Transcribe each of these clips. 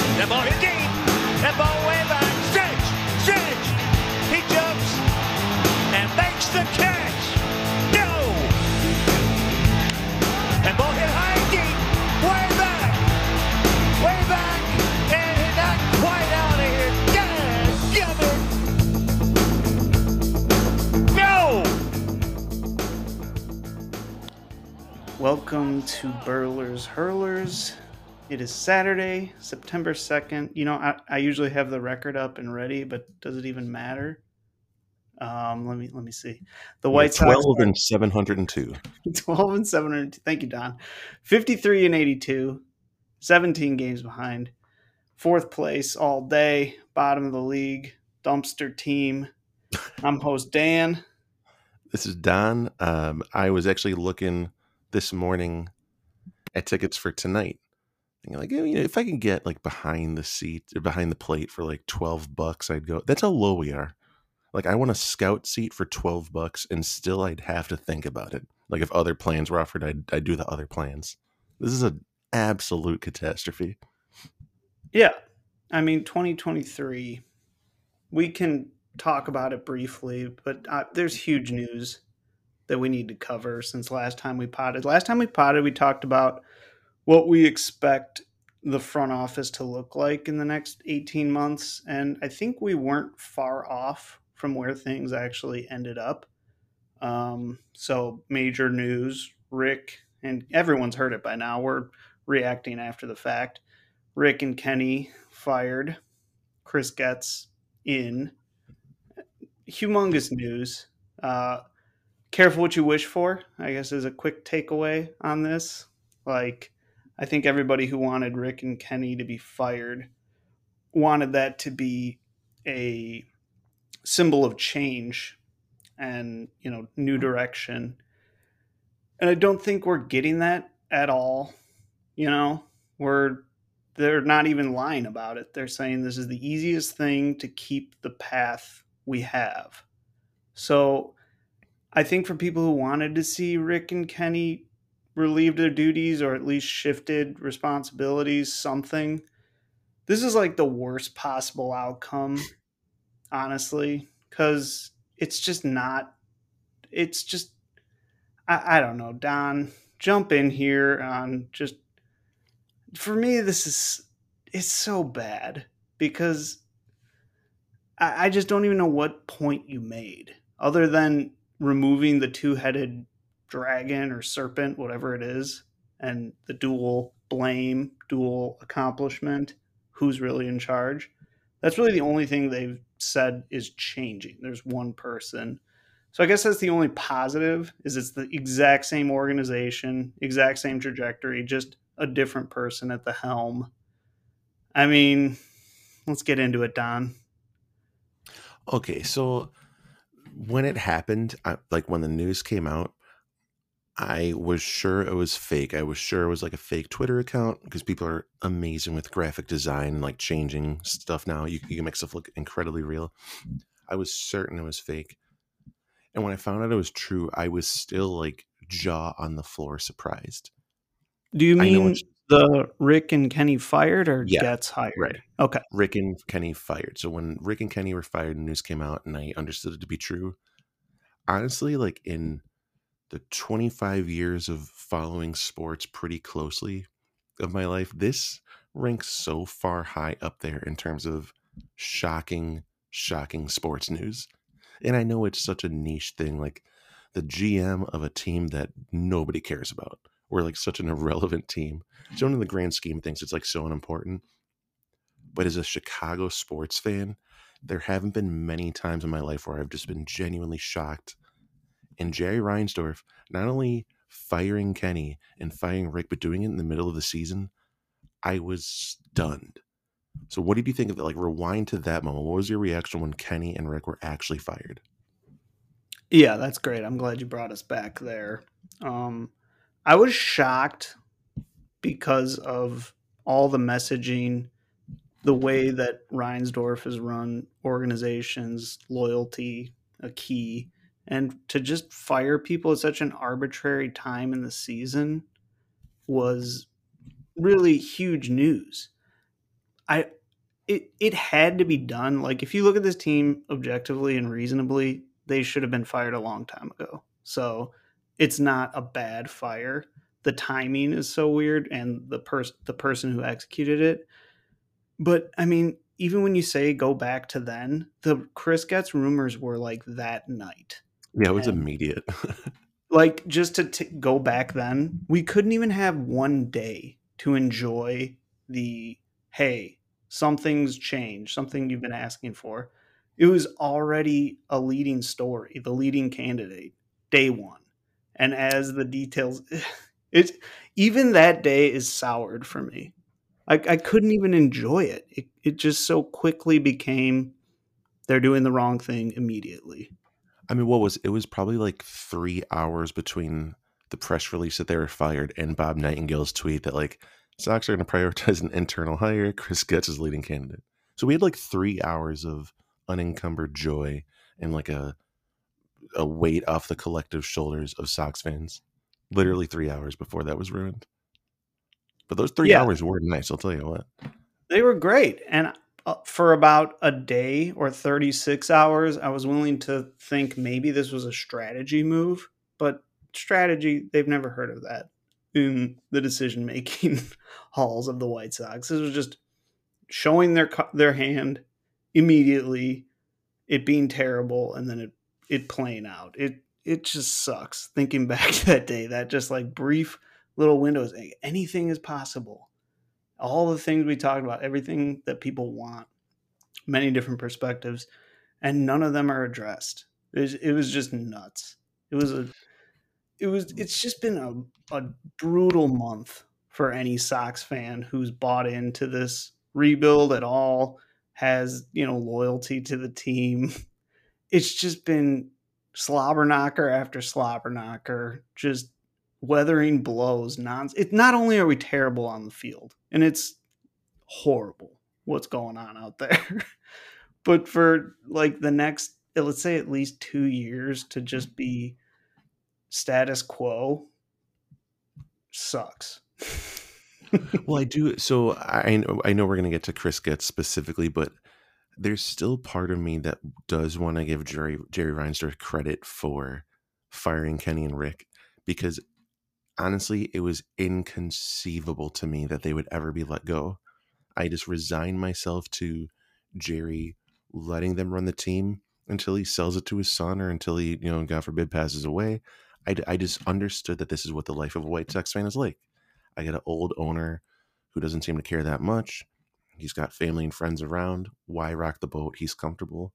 That ball hit deep. That ball way back. Cinch. He jumps and makes the catch. No. That ball hit high and deep. Way back. And he's not quite out of here. No. Welcome to Burler's Hurlers. It is Saturday, September 2nd. You know, I usually have the record up and ready, but does it even matter? Let me see. The White Sox 12-702. 12-702. Thank you, Don. 53-82. 17 games behind. Fourth place all day. Bottom of the league. Dumpster team. I'm host Dan. This is Don. I was actually looking this morning at tickets for tonight. And you're like, you know, if I can get like behind the seat or behind the plate for like $12, I'd go. That's how low we are. Like, I want a scout seat for $12, and still I'd have to think about it. Like, if other plans were offered, I'd do the other plans. This is an absolute catastrophe. Yeah, I mean, 2023. We can talk about it briefly, but there's huge news that we need to cover since last time we potted. Last time we potted, we talked about what we expect the front office to look like in the next 18 months. And I think we weren't far off from where things actually ended up. So major news, Rick, and everyone's heard it by now. We're reacting after the fact. Rick and Kenny fired. Chris Getz in. Humongous news. Careful what you wish for, I guess, is a quick takeaway on this. Like, I think everybody who wanted Rick and Kenny to be fired wanted that to be a symbol of change and, you know, new direction. And I don't think we're getting that at all. You know, they're not even lying about it. They're saying this is the easiest thing to keep the path we have. So I think for people who wanted to see Rick and Kenny relieved their duties or at least shifted responsibilities, something. This is like the worst possible outcome, honestly, because it's just I don't know, Don, jump in here on just, for me, it's so bad because I just don't even know what point you made other than removing the two-headed dragon or serpent, whatever it is, and the dual blame, dual accomplishment, who's really in charge. That's really the only thing they've said is changing. There's one person. So I guess that's the only positive, is it's the exact same organization, exact same trajectory, just a different person at the helm. I mean, let's get into it, Don. Okay, so when it happened, when the news came out, I was sure it was fake. I was sure it was like a fake Twitter account because people are amazing with graphic design, like changing stuff now. You can make stuff look incredibly real. I was certain it was fake. And when I found out it was true, I was still like jaw on the floor surprised. Do you mean the Rick and Kenny fired or Getz hired? Right. Okay. Rick and Kenny fired. So when Rick and Kenny were fired, the news came out and I understood it to be true. Honestly, like in the 25 years of following sports pretty closely of my life, this ranks so far high up there in terms of shocking sports news. And I know it's such a niche thing, like the GM of a team that nobody cares about, or like such an irrelevant team. So in the grand scheme of things, it's like so unimportant. But as a Chicago sports fan, there haven't been many times in my life where I've just been genuinely shocked. And Jerry Reinsdorf, not only firing Kenny and firing Rick, but doing it in the middle of the season, I was stunned. So what did you think of it? Like, rewind to that moment. What was your reaction when Kenny and Rick were actually fired? Yeah, that's great. I'm glad you brought us back there. I was shocked because of all the messaging, the way that Reinsdorf has run organizations, loyalty, a key. And to just fire people at such an arbitrary time in the season was really huge news. It had to be done. Like, if you look at this team objectively and reasonably, they should have been fired a long time ago. So it's not a bad fire. The timing is so weird, and the person who executed it. But I mean, even when you say go back to then, the Chris Getz rumors were like that night. Yeah, it was immediate. Like, just to go back then, we couldn't even have one day to enjoy the, hey, something's changed, something you've been asking for. It was already a leading story, the leading candidate, day one. And as the details, it's, even that day is soured for me. I couldn't even enjoy it. It just so quickly became they're doing the wrong thing immediately. I mean, it was probably like 3 hours between the press release that they were fired and Bob Nightingale's tweet that, like, Sox are going to prioritize an internal hire. Chris Getz is leading candidate. So we had like 3 hours of unencumbered joy and like a weight off the collective shoulders of Sox fans. Literally 3 hours before that was ruined. But those 3 hours were nice. I'll tell you what. They were great. And for about a day or 36 hours, I was willing to think maybe this was a strategy move, but strategy, they've never heard of that in the decision-making halls of the White Sox. This was just showing their hand immediately, it being terrible, and then it playing out. It just sucks thinking back to that day, that just like brief little windows. Anything is possible. All the things we talked about, everything that people want, many different perspectives, and none of them are addressed. It was just nuts. It's just been a brutal month for any Sox fan who's bought into this rebuild at all, has, you know, loyalty to the team. It's just been slobber knocker after slobber knocker, just weathering blows. Not only are we terrible on the field, and it's horrible what's going on out there, but for like the next, let's say at least 2 years, to just be status quo sucks. Well, I do. So I know we're going to get to Chris Getz specifically, but there's still part of me that does want to give Jerry Reinsdorf credit for firing Kenny and Rick, because honestly, it was inconceivable to me that they would ever be let go. I just resigned myself to Jerry letting them run the team until he sells it to his son, or until he, you know, God forbid, passes away. I just understood that this is what the life of a White Sox fan is like. I got an old owner who doesn't seem to care that much. He's got family and friends around. Why rock the boat? He's comfortable.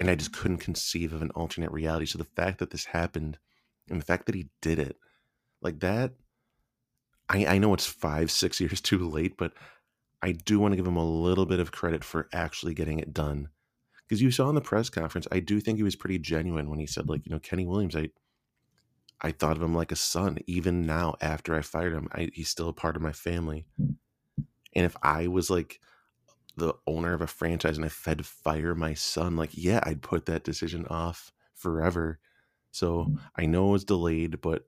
And I just couldn't conceive of an alternate reality. So the fact that this happened, and the fact that he did it like that, I know it's 5-6 years too late, but I do want to give him a little bit of credit for actually getting it done. Because you saw in the press conference, I do think he was pretty genuine when he said, like, you know, Kenny Williams, I thought of him like a son. Even now, after I fired him, he's still a part of my family. And if I was like the owner of a franchise and I fed fire my son, like, yeah, I'd put that decision off forever. So I know it was delayed, but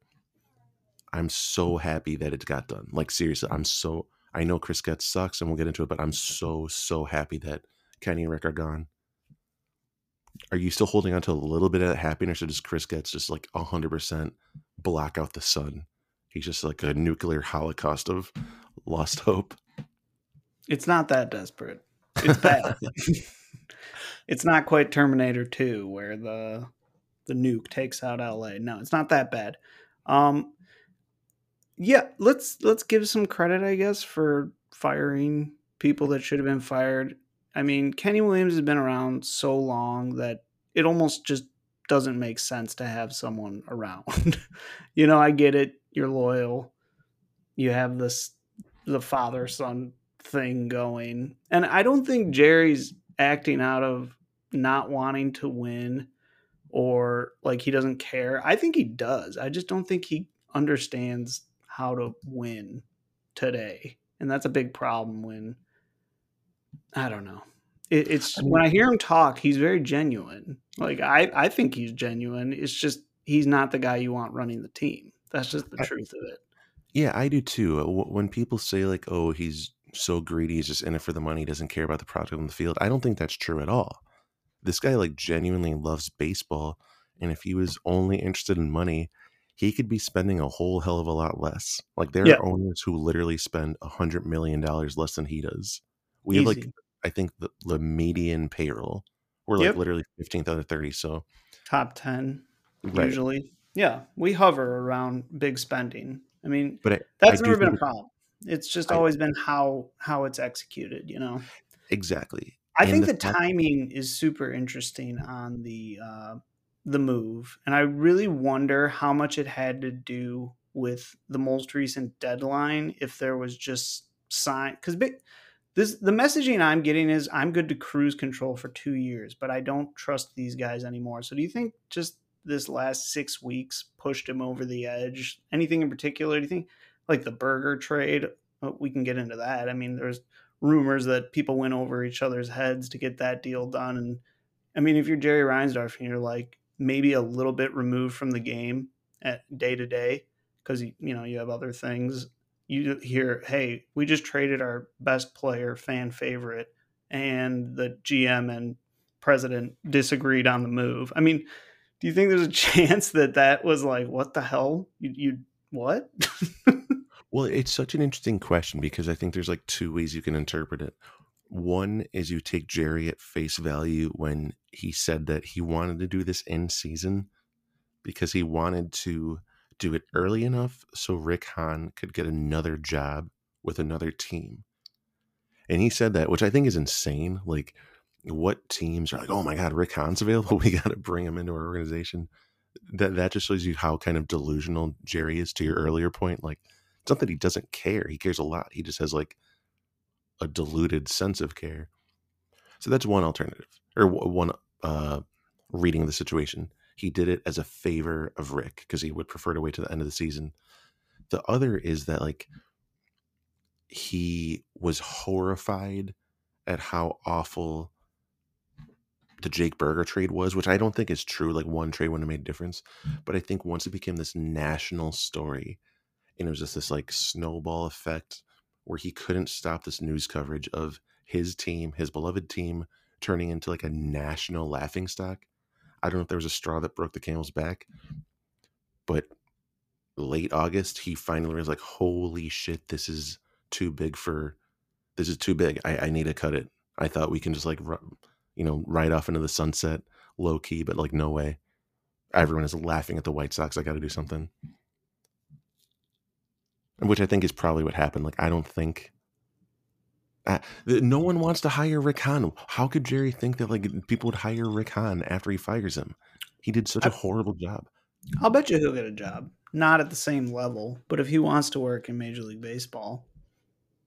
I'm so happy that it got done. Like, seriously, I know Chris Getz sucks, and we'll get into it, but I'm so happy that Kenny and Rick are gone. Are you still holding on to a little bit of that happiness, or does Chris Getz just like 100% block out the sun? He's just like a nuclear holocaust of lost hope. It's not that desperate. It's bad. It's not quite Terminator 2 where the nuke takes out LA. No, it's not that bad. Yeah, let's give some credit, I guess, for firing people that should have been fired. I mean, Kenny Williams has been around so long that it almost just doesn't make sense to have someone around. You know, I get it. You're loyal. You have the father-son thing going. And I don't think Jerry's acting out of not wanting to win or like he doesn't care. I think he does. I just don't think he understands how to win today. And that's a big problem when... I don't know. It's when I hear him talk, he's very genuine. Like I think he's genuine. It's just he's not the guy you want running the team. That's just the truth of it. Yeah, I do too. When people say like, "Oh, he's so greedy, is just in it for the money, doesn't care about the product on the field. I don't think that's true at all. This guy like genuinely loves baseball, and if he was only interested in money, he could be spending a whole hell of a lot less. Like there are owners who literally spend $100 million less than he does. We have like I think the median payroll. We're like literally 15th out of 30. So top 10 usually. Yeah, we hover around big spending. I mean, but that's never been a problem. It's just always been how it's executed, you know? Exactly. I think the timing is super interesting on the move. And I really wonder how much it had to do with the most recent deadline. If there was just sign, because the messaging I'm getting is I'm good to cruise control for 2 years, but I don't trust these guys anymore. So do you think just this last 6 weeks pushed him over the edge? Anything in particular? Do you think like the Burger trade? We can get into that. I mean, there's rumors that people went over each other's heads to get that deal done. And I mean, if you're Jerry Reinsdorf and you're like maybe a little bit removed from the game at day to day, because you know, you have other things, you hear, hey, we just traded our best player, fan favorite, and the GM and president disagreed on the move. I mean, do you think there's a chance that was like, what the hell? You what? Well, it's such an interesting question because I think there's like two ways you can interpret it. One is you take Jerry at face value when he said that he wanted to do this in season because he wanted to do it early enough so Rick Hahn could get another job with another team. And he said that, which I think is insane. Like, what teams are like, oh my God, Rick Hahn's available. We got to bring him into our organization. That just shows you how kind of delusional Jerry is, to your earlier point. Like, it's not that he doesn't care. He cares a lot. He just has like a diluted sense of care. So that's one alternative, or one reading of the situation. He did it as a favor of Rick because he would prefer to wait to the end of the season. The other is that like he was horrified at how awful the Jake Burger trade was, which I don't think is true. Like one trade wouldn't have made a difference. But I think once it became this national story, and it was just this like snowball effect where he couldn't stop this news coverage of his team, his beloved team, turning into like a national laughingstock. I don't know if there was a straw that broke the camel's back, but late August, he finally was like, holy shit, this is too big. I need to cut it. I thought we can just like, you know, ride off into the sunset low key, but like, no way. Everyone is laughing at the White Sox. I got to do something. Which I think is probably what happened. Like, I don't think no one wants to hire Rick Hahn. How could Jerry think that like people would hire Rick Hahn after he fires him? He did such a horrible job. I'll bet you he'll get a job. Not at the same level, but if he wants to work in Major League Baseball,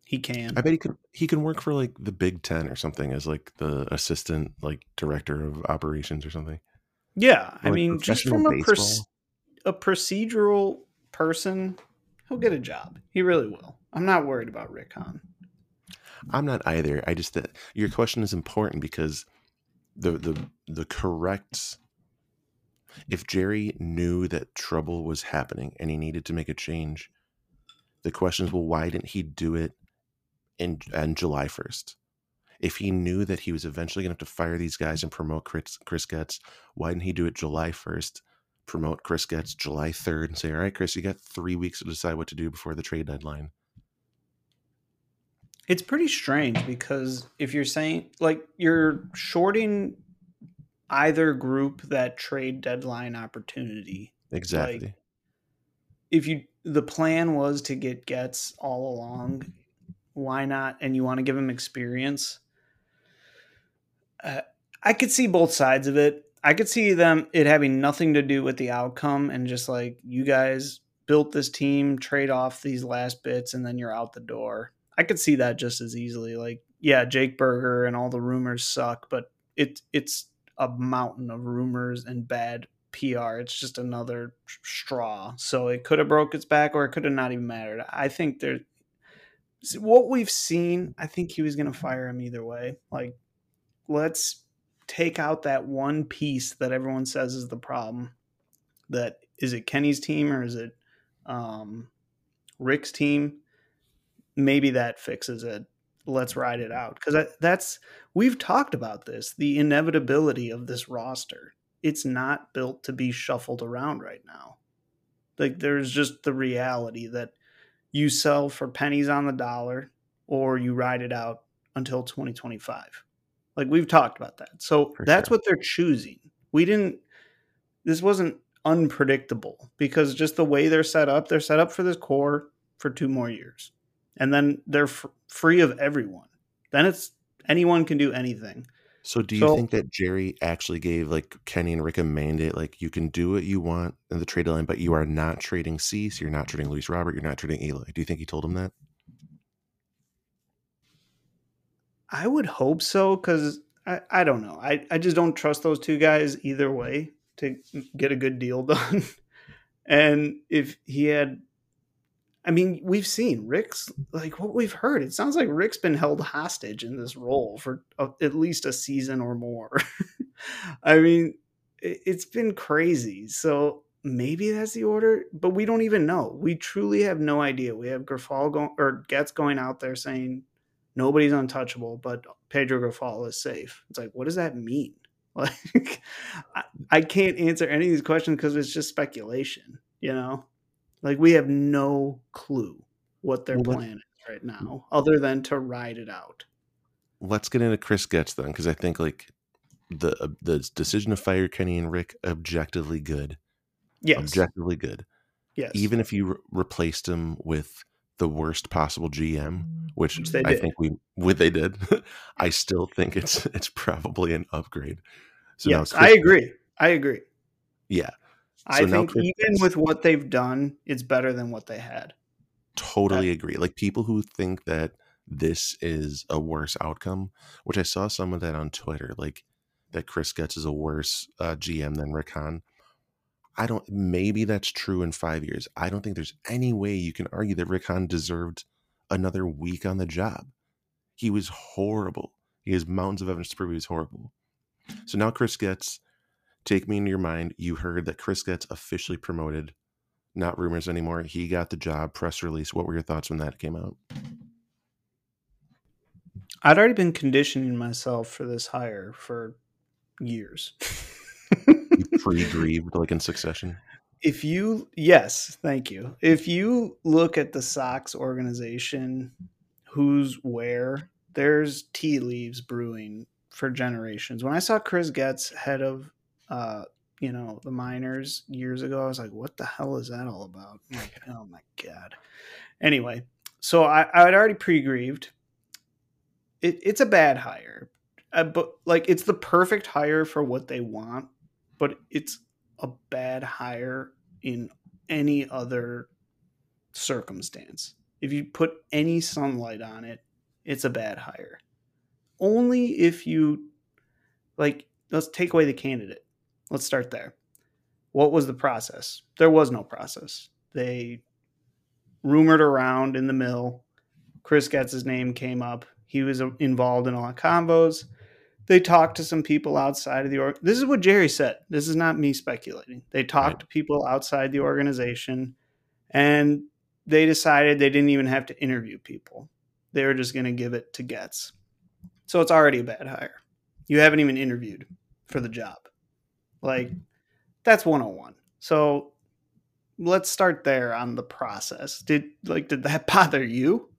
he can. I bet he can work for like the Big Ten or something as like the assistant like director of operations or something. Yeah, or, I mean, just from a procedural person. He'll get a job. He really will. I'm not worried about Rick Hahn. I'm not either. I just, your question is important because the correct, if Jerry knew that trouble was happening and he needed to make a change, the question is, well, why didn't he do it on July 1st? If he knew that he was eventually going to have to fire these guys and promote Chris Getz, why didn't he do it July 1st? Promote Chris Getz July 3rd and say, all right, Chris, you got 3 weeks to decide what to do before the trade deadline. It's pretty strange because if you're saying like you're shorting either group that trade deadline opportunity. Exactly. Like, if the plan was to get Getz all along, why not? And you want to give him experience. I could see both sides of it. I could see it having nothing to do with the outcome and just like, you guys built this team, trade off these last bits, and then you're out the door. I could see that just as easily. Like, yeah, Jake Burger and all the rumors suck, but it's a mountain of rumors and bad PR. It's just another straw. So it could have broke its back or it could have not even mattered. I think what we've seen, I think he was going to fire him either way. Like, let's take out that one piece that everyone says is the problem. That is it Kenny's team or is it Rick's team? Maybe that fixes it. let's ride it out. Because that's, we've talked about this, the inevitability of this roster. It's not built to be shuffled around right now. Like, there's just the reality that you sell for pennies on the dollar or you ride it out until 2025. Like, we've talked about that. So for that's sure. What they're choosing. This wasn't unpredictable because just the way they're set up for this core for 2 more years. And then they're free of everyone. Then it's anyone can do anything. So do you think that Jerry actually gave like Kenny and Rick a mandate, like you can do what you want in the trade line, but you are not trading Cease, you're not trading Luis Robert, you're not trading Eloy? Do you think he told him that? I would hope so, because I don't know. I just don't trust those two guys either way to get a good deal done. And if he had, I mean, we've seen Rick's, like what we've heard, it sounds like Rick's been held hostage in this role for at least a season or more. I mean, it's been crazy. So maybe that's the order, but we don't even know. We truly have no idea. We have Getz going out there saying nobody's untouchable, but Pedro Grifal is safe. It's like, what does that mean? Like, I can't answer any of these questions because it's just speculation, you know? Like, we have no clue what their plan is right now, other than to ride it out. Let's get into Chris Getz then, because I think like the decision to fire Kenny and Rick, objectively good. Yes. Objectively good. Yes. Even if you replaced him with the worst possible GM, which they did. I think they did. I still think it's probably an upgrade. So yes, now I agree. Yeah. So I think even with what they've done, it's better than what they had. Totally agree. Like people who think that this is a worse outcome, which I saw some of that on Twitter, like that Chris Getz is a worse GM than Rick Hahn. Maybe that's true in 5 years. I don't think there's any way you can argue that Rick Hahn deserved another week on the job. He was horrible. He has mountains of evidence to prove he was horrible. So now Chris Getz, take me into your mind. You heard that Chris Getz officially promoted, not rumors anymore. He got the job, press release. What were your thoughts when that came out? I'd already been conditioning myself for this hire for years. You pre-grieved like in succession? Yes, thank you. If you look at the Sox organization, who's where, there's tea leaves brewing for generations. When I saw Chris Getz, head of the minors years ago, I was like, what the hell is that all about? I'm like, oh my God. Anyway, so I had already pre-grieved. It's a bad hire, but like it's the perfect hire for what they want, but it's a bad hire in any other circumstance. If you put any sunlight on it, it's a bad hire. Only if you let's take away the candidate. Let's start there. What was the process? There was no process. They rumored around in the mill. Chris Getz's name came up. He was involved in a lot of combos. They talked to some people outside of the org. This is what Jerry said. This is not me speculating. They talked to people outside the organization, and they decided they didn't even have to interview people. They were just going to give it to Getz. So it's already a bad hire. You haven't even interviewed for the job. Like, that's 101. So let's start there on the process. Did that bother you?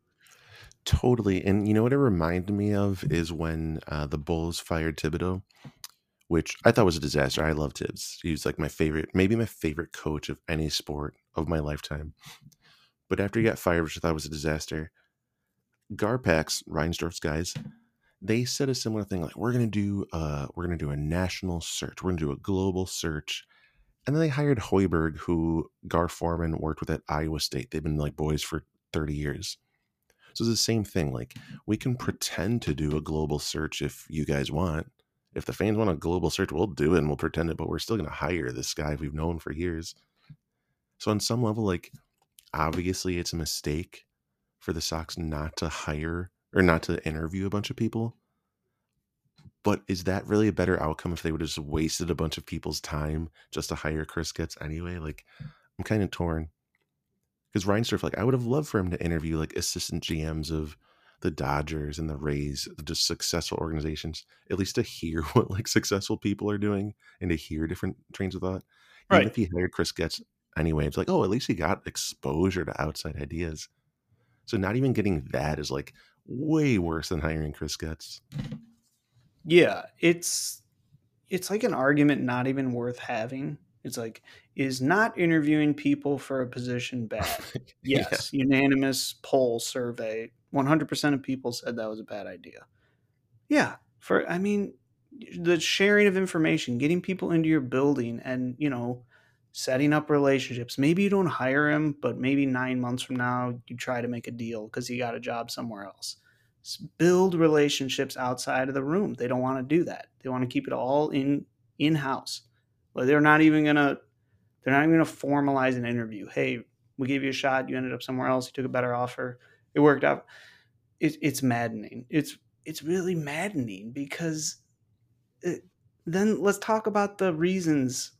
Totally. And you know what it reminded me of is when the Bulls fired Thibodeau, which I thought was a disaster. I love Tibbs. He was like maybe my favorite coach of any sport of my lifetime. But after he got fired, which I thought was a disaster, Gar Pax, Reinsdorf's guys, they said a similar thing, like we're gonna do a national search, we're gonna do a global search, and then they hired Hoiberg, who Gar Foreman worked with at Iowa State. They've been like boys for 30 years. So it's the same thing. Like, we can pretend to do a global search if you guys want. If the fans want a global search, we'll do it and we'll pretend it. But we're still gonna hire this guy we've known for years. So on some level, like obviously it's a mistake for the Sox not to hire or not to interview a bunch of people. But is that really a better outcome if they would have just wasted a bunch of people's time just to hire Chris Getz anyway? Like, I'm kind of torn. Because Reinsdorf, like, I would have loved for him to interview like assistant GMs of the Dodgers and the Rays, just successful organizations, at least to hear what like successful people are doing and to hear different trains of thought. Right. Even if he hired Chris Getz anyway, it's like, oh, at least he got exposure to outside ideas. So not even getting that is like way worse than hiring Chris Getz. Yeah, it's like an argument not even worth having. It's like, is not interviewing people for a position bad? Yes, yeah. Unanimous poll survey. 100% of people said that was a bad idea. Yeah, the sharing of information, getting people into your building and, setting up relationships. Maybe you don't hire him, but maybe 9 months from now you try to make a deal because he got a job somewhere else. Build relationships outside of the room. They don't want to do that. They want to keep it all in-house. Like they're not even gonna formalize an interview. Hey, we gave you a shot. You ended up somewhere else. You took a better offer. It worked out. It's maddening. It's really maddening because then let's talk about the reasons.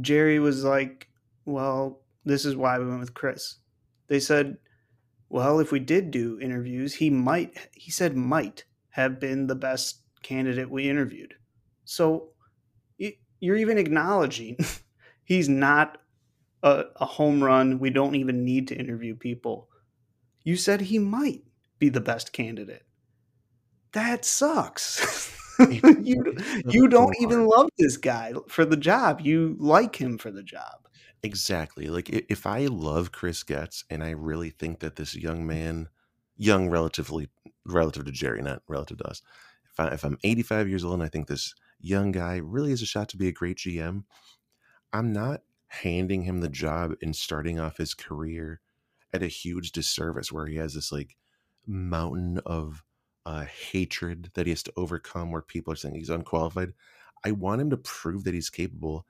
Jerry was like, well, this is why we went with Chris. They said, well, if we did do interviews, he said might have been the best candidate we interviewed. So you're even acknowledging he's not a home run. We don't even need to interview people. You said he might be the best candidate. That sucks. You don't even love this guy for the job. You like him for the job. Exactly. Like if I love Chris Getz and I really think that this young man, relative to Jerry, not relative to us. If I'm 85 years old and I think this young guy really has a shot to be a great GM, I'm not handing him the job and starting off his career at a huge disservice where he has this like mountain of hatred that he has to overcome where people are saying he's unqualified. I want him to prove that he's capable.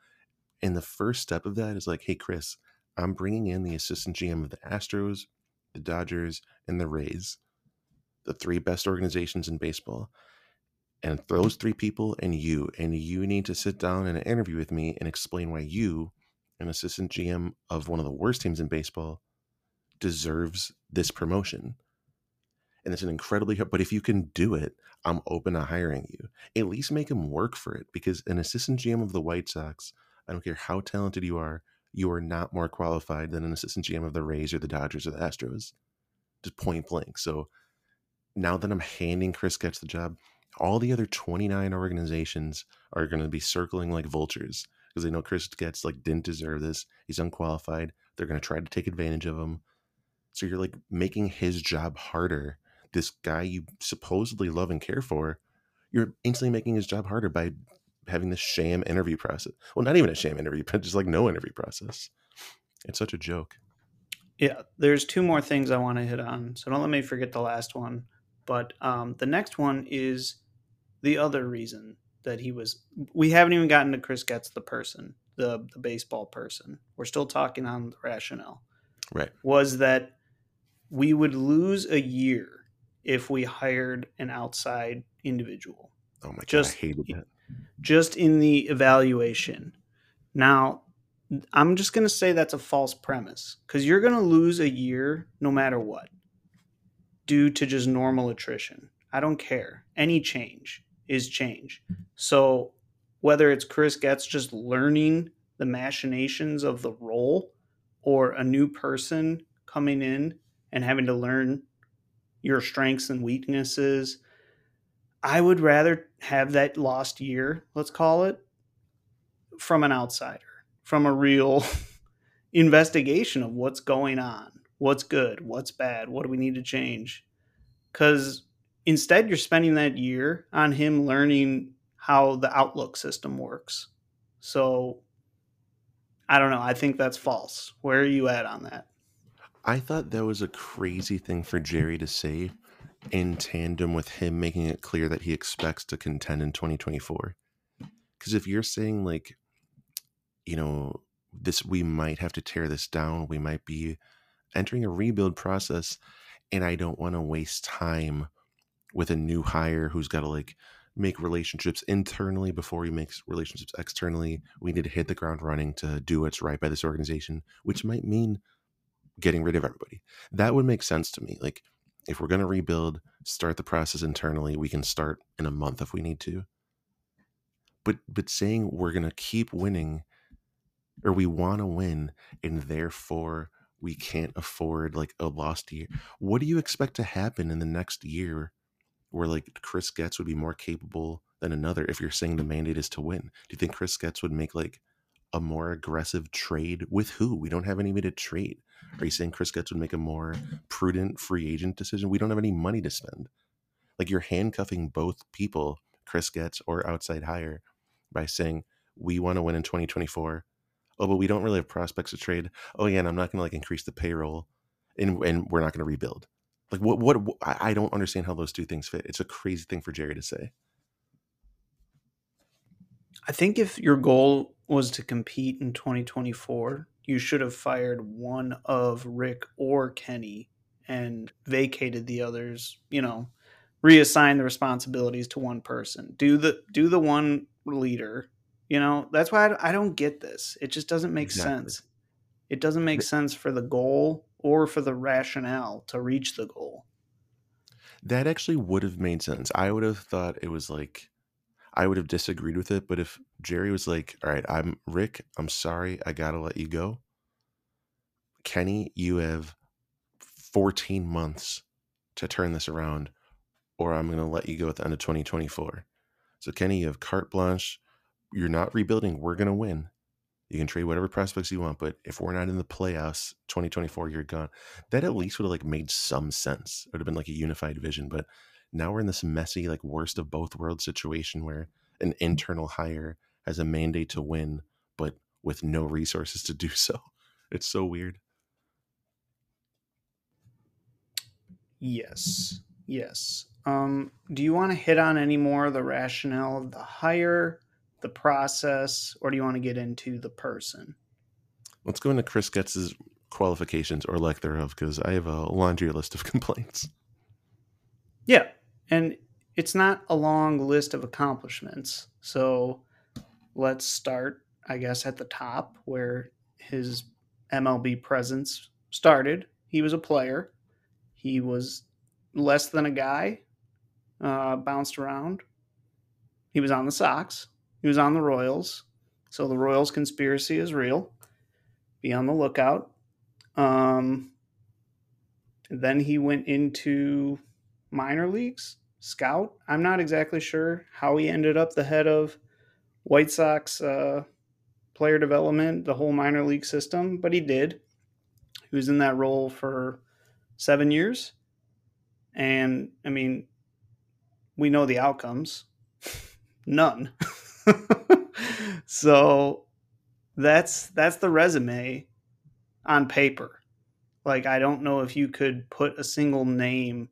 And the first step of that is like, hey, Chris, I'm bringing in the assistant GM of the Astros, the Dodgers, and the Rays, the three best organizations in baseball. And those three people and you need to sit down in an interview with me and explain why you, an assistant GM of one of the worst teams in baseball, deserves this promotion. And it's an incredibly hard, but if you can do it, I'm open to hiring you. At least make him work for it, because an assistant GM of the White Sox, I don't care how talented you are not more qualified than an assistant GM of the Rays or the Dodgers or the Astros. Just point blank. So now that I'm handing Chris Getz the job, all the other 29 organizations are going to be circling like vultures because they know Chris Getz like didn't deserve this. He's unqualified. They're going to try to take advantage of him. So you're like making his job harder. This guy you supposedly love and care for, you're instantly making his job harder by having this sham interview process. Well, not even a sham interview, but just like no interview process. It's such a joke. Yeah, there's two more things I want to hit on. So don't let me forget the last one. But the next one is the other reason that we haven't even gotten to Chris Getz, the person, the baseball person. We're still talking on the rationale. Right. Was that we would lose a year if we hired an outside individual. Oh my God, I hated that. Just in the evaluation. Now, I'm just going to say that's a false premise because you're going to lose a year no matter what due to just normal attrition. I don't care. Any change is change. So whether it's Chris Getz just learning the machinations of the role or a new person coming in and having to learn your strengths and weaknesses. I would rather have that lost year, let's call it, from an outsider, from a real investigation of what's going on, what's good, what's bad, what do we need to change? Because instead you're spending that year on him learning how the Outlook system works. So I don't know. I think that's false. Where are you at on that? I thought that was a crazy thing for Jerry to say in tandem with him making it clear that he expects to contend in 2024. Because if you're saying like, this, we might have to tear this down. We might be entering a rebuild process and I don't want to waste time with a new hire who's got to like make relationships internally before he makes relationships externally. We need to hit the ground running to do what's right by this organization, which might mean getting rid of everybody. That would make sense to me. Like if we're going to rebuild, start the process internally. We can start in a month if we need to. But saying we're going to keep winning, or we want to win, and therefore we can't afford like a lost year. What do you expect to happen in the next year where like Chris Getz would be more capable than another if you're saying the mandate is to win? Do you think Chris Getz would make like a more aggressive trade with who? We don't have anybody to trade. Are you saying Chris Getz would make a more prudent free agent decision? We don't have any money to spend. Like, you're handcuffing both people, Chris Getz or outside hire, by saying we want to win in 2024. Oh, but we don't really have prospects to trade. Oh yeah, and I'm not going to like increase the payroll, and we're not going to rebuild. Like, what? I don't understand how those two things fit. It's a crazy thing for Jerry to say. I think if your goal was to compete in 2024, you should have fired one of Rick or Kenny and vacated the others. You know, reassign the responsibilities to one person. Do the one leader. You know, that's why I don't get this. It just doesn't make sense. It doesn't make sense for the goal or for the rationale to reach the goal. That actually would have made sense. I would have thought it was like, I would have disagreed with it. But if Jerry was like, all right, I'm Rick, I'm sorry, I got to let you go. Kenny, you have 14 months to turn this around, or I'm going to let you go at the end of 2024. So Kenny, you have carte blanche. You're not rebuilding. We're going to win. You can trade whatever prospects you want, but if we're not in the playoffs 2024, you're gone. That at least would have like made some sense. It would have been like a unified vision, but now we're in this messy, like worst of both worlds situation where an internal hire has a mandate to win, but with no resources to do so. It's so weird. Yes. Yes. Do you want to hit on any more of the rationale of the hire, the process, or do you want to get into the person? Let's go into Chris Getz's qualifications or lack thereof, because I have a laundry list of complaints. Yeah, and it's not a long list of accomplishments. So let's start, I guess, at the top where his MLB presence started. He was a player. He was less than a guy, bounced around. He was on the Sox. He was on the Royals, so the Royals conspiracy is real. Be on the lookout. Then he went into minor leagues, scout. I'm not exactly sure how he ended up the head of White Sox player development, the whole minor league system, but he did. He was in that role for 7 years. And, I mean, we know the outcomes. None. So that's the resume on paper. Like, I don't know if you could put a single name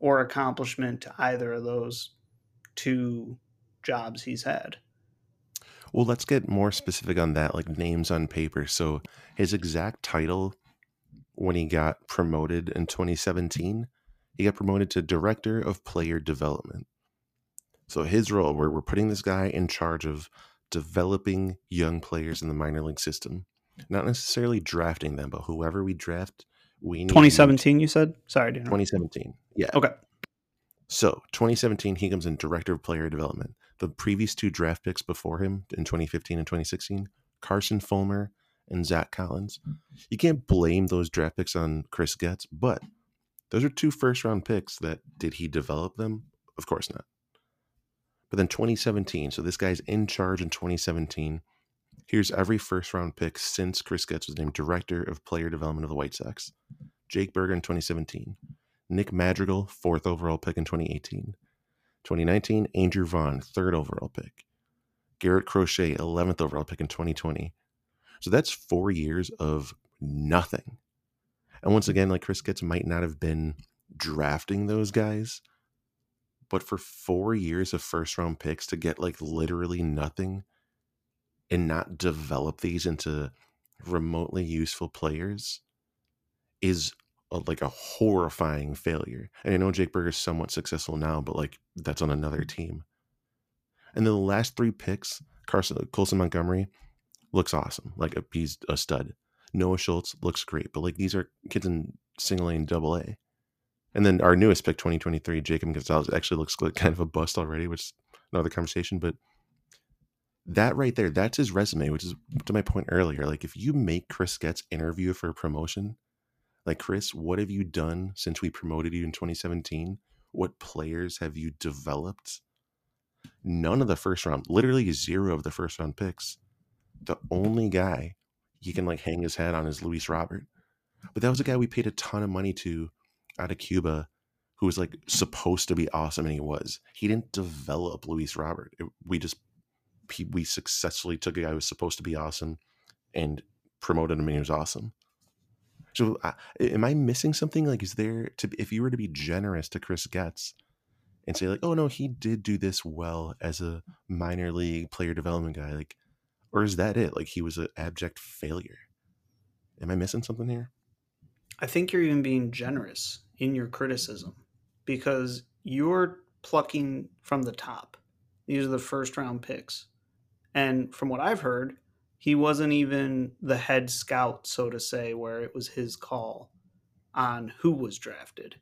or accomplishment to either of those two jobs he's had. Well, let's get more specific on that, like names on paper. So his exact title when he got promoted in 2017, he got promoted to Director of Player Development. So his role, we're putting this guy in charge of developing young players in the minor league system. Not necessarily drafting them, but whoever we draft, we need. 2017, you said? Sorry, dude. 2017, yeah. Okay. So 2017, he comes in Director of Player Development. The previous two draft picks before him in 2015 and 2016, Carson Fulmer and Zach Collins. You can't blame those draft picks on Chris Getz, but those are two first-round picks that, did he develop them? Of course not. But then 2017, so this guy's in charge in 2017. Here's every first-round pick since Chris Getz was named Director of Player Development of the White Sox. Jake Burger in 2017. Nick Madrigal, 4th overall pick in 2018. 2019, Andrew Vaughn, 3rd overall pick. Garrett Crochet, 11th overall pick in 2020. So that's 4 years of nothing. And once again, like, Chris Getz might not have been drafting those guys, but for 4 years of first-round picks to get, like, literally nothing and not develop these into remotely useful players is, like, a horrifying failure. And I know Jake Burger is somewhat successful now, but, like, that's on another team. And then the last three picks, Colson Montgomery looks awesome. Like, he's a stud. Noah Schultz looks great. But, like, these are kids in single-A and double-A. And then our newest pick, 2023, Jacob Gonzalez, actually looks like kind of a bust already, which is another conversation. But that right there, that's his resume, which is to my point earlier. Like, if you make Chris Getz interview for a promotion, like, Chris, what have you done since we promoted you in 2017? What players have you developed? None of the first round, literally zero of the first round picks. The only guy he can like hang his hat on is Luis Robert. But that was a guy we paid a ton of money to out of Cuba, who was like supposed to be awesome, and he was. He didn't develop Luis Robert. We successfully took a guy who was supposed to be awesome and promoted him, and he was awesome. So am I missing something? Like, is there, to, if you were to be generous to Chris Getz and say like, oh no, he did do this well as a minor league player development guy, like, or is that it? Like, he was an abject failure. Am I missing something here? I think you're even being generous in your criticism, because you're plucking from the top. These are the first round picks. And from what I've heard, he wasn't even the head scout, so to say, where it was his call on who was drafted.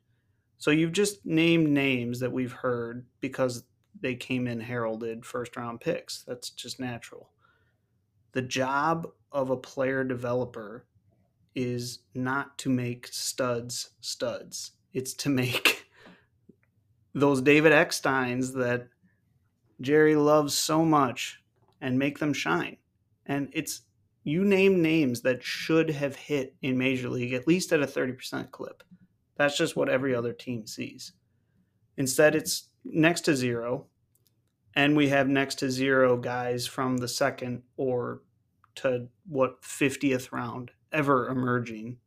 So you've just named names that we've heard because they came in heralded first round picks. That's just natural. The job of a player developer is not to make studs studs. It's to make those David Ecksteins that Jerry loves so much and make them shine. And it's, you name names that should have hit in Major League, at least at a 30% clip. That's just what every other team sees. Instead, it's next to zero. And we have next to zero guys from the second or to what 50th round ever emerging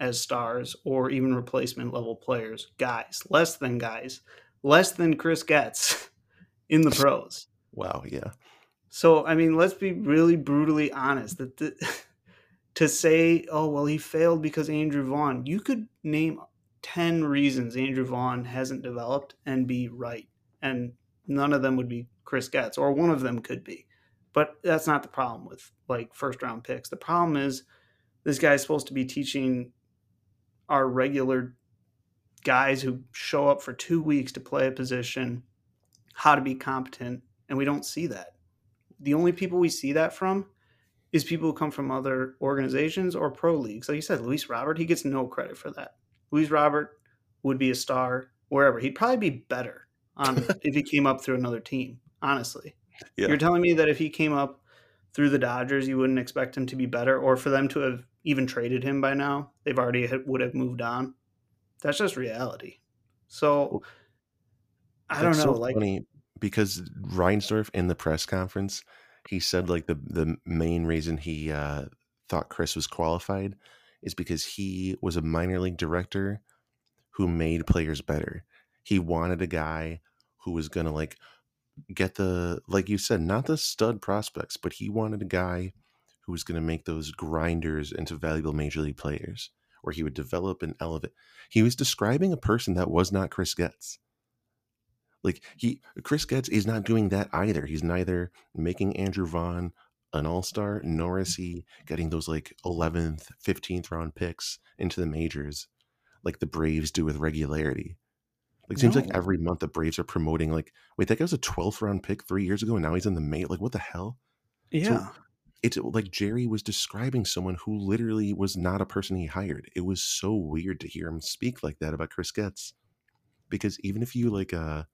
as stars or even replacement level players, guys, less than Chris Getz in the pros. Wow. Yeah. So, I mean, let's be really brutally honest that to say, oh, well, he failed because Andrew Vaughn, you could name 10 reasons Andrew Vaughn hasn't developed and be right. And none of them would be Chris Getz, or one of them could be, but that's not the problem with like first round picks. The problem is, this guy's supposed to be teaching our regular guys who show up for 2 weeks to play a position how to be competent, and we don't see that. The only people we see that from is people who come from other organizations or pro leagues. Like you said, Luis Robert, he gets no credit for that. Luis Robert would be a star wherever. He'd probably be better if he came up through another team, honestly. Yeah. You're telling me that if he came up through the Dodgers, you wouldn't expect him to be better, or for them to have even traded him by now. They've already would have moved on. That's just reality. So I don't know. So like, funny because Reinsdorf in the press conference, he said like the main reason he thought Chris was qualified is because he was a minor league director who made players better. He wanted a guy who was going to like get the, like you said, not the stud prospects, but he wanted a guy who was going to make those grinders into valuable major league players, where he would develop and elevate. He was describing a person that was not Chris Getz. Like Chris Getz is not doing that either. He's neither making Andrew Vaughn an all-star, nor is he getting those like 11th, 15th round picks into the majors like the Braves do with regularity. Like, it seems like every month the Braves are promoting, like, wait, that guy was a 12th round pick 3 years ago, and now he's in the major. Like, what the hell? Yeah. So it's like Jerry was describing someone who literally was not a person he hired. It was so weird to hear him speak like that about Chris Getz. Because even if you, like, I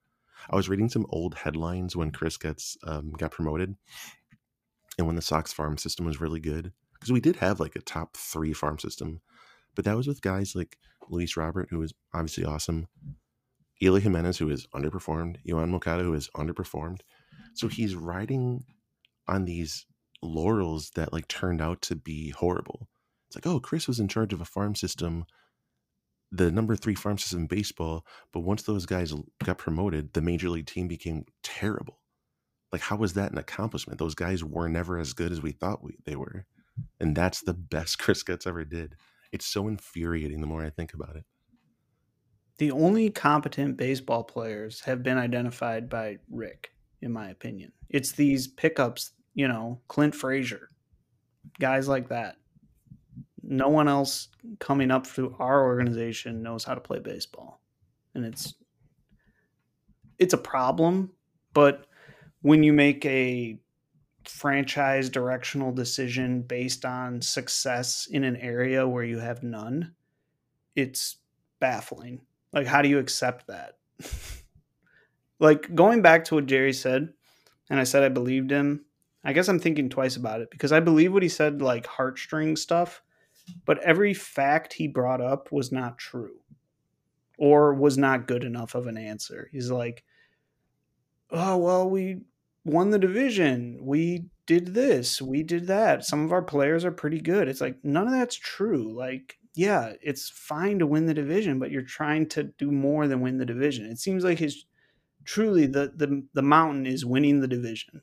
was reading some old headlines when Chris Getz got promoted and when the Sox farm system was really good. Because we did have, like, a top three farm system. But that was with guys like Luis Robert, who was obviously awesome. Eloy Jimenez, who is underperformed. Yohan Moncada, who is underperformed. So he's riding on these laurels that like turned out to be horrible. It's like, oh, Chris was in charge of a farm system, the number 3 farm system in baseball. But once those guys got promoted, the major league team became terrible. Like, how was that an accomplishment? Those guys were never as good as we thought they were. And that's the best Chris Getz ever did. It's so infuriating the more I think about it. The only competent baseball players have been identified by Rick, in my opinion. It's these pickups, you know, Clint Frazier, guys like that. No one else coming up through our organization knows how to play baseball. and it's a problem. But when you make a franchise directional decision based on success in an area where you have none, it's baffling. Like, how do you accept that? Like, going back to what Jerry said, and I said I believed him, I guess I'm thinking twice about it, because I believe what he said, like heartstring stuff, but every fact he brought up was not true or was not good enough of an answer. He's like, oh, well, we won the division. We did this. We did that. Some of our players are pretty good. It's like, none of that's true. Like, yeah, it's fine to win the division, but you're trying to do more than win the division. It seems like his truly the mountain is winning the division.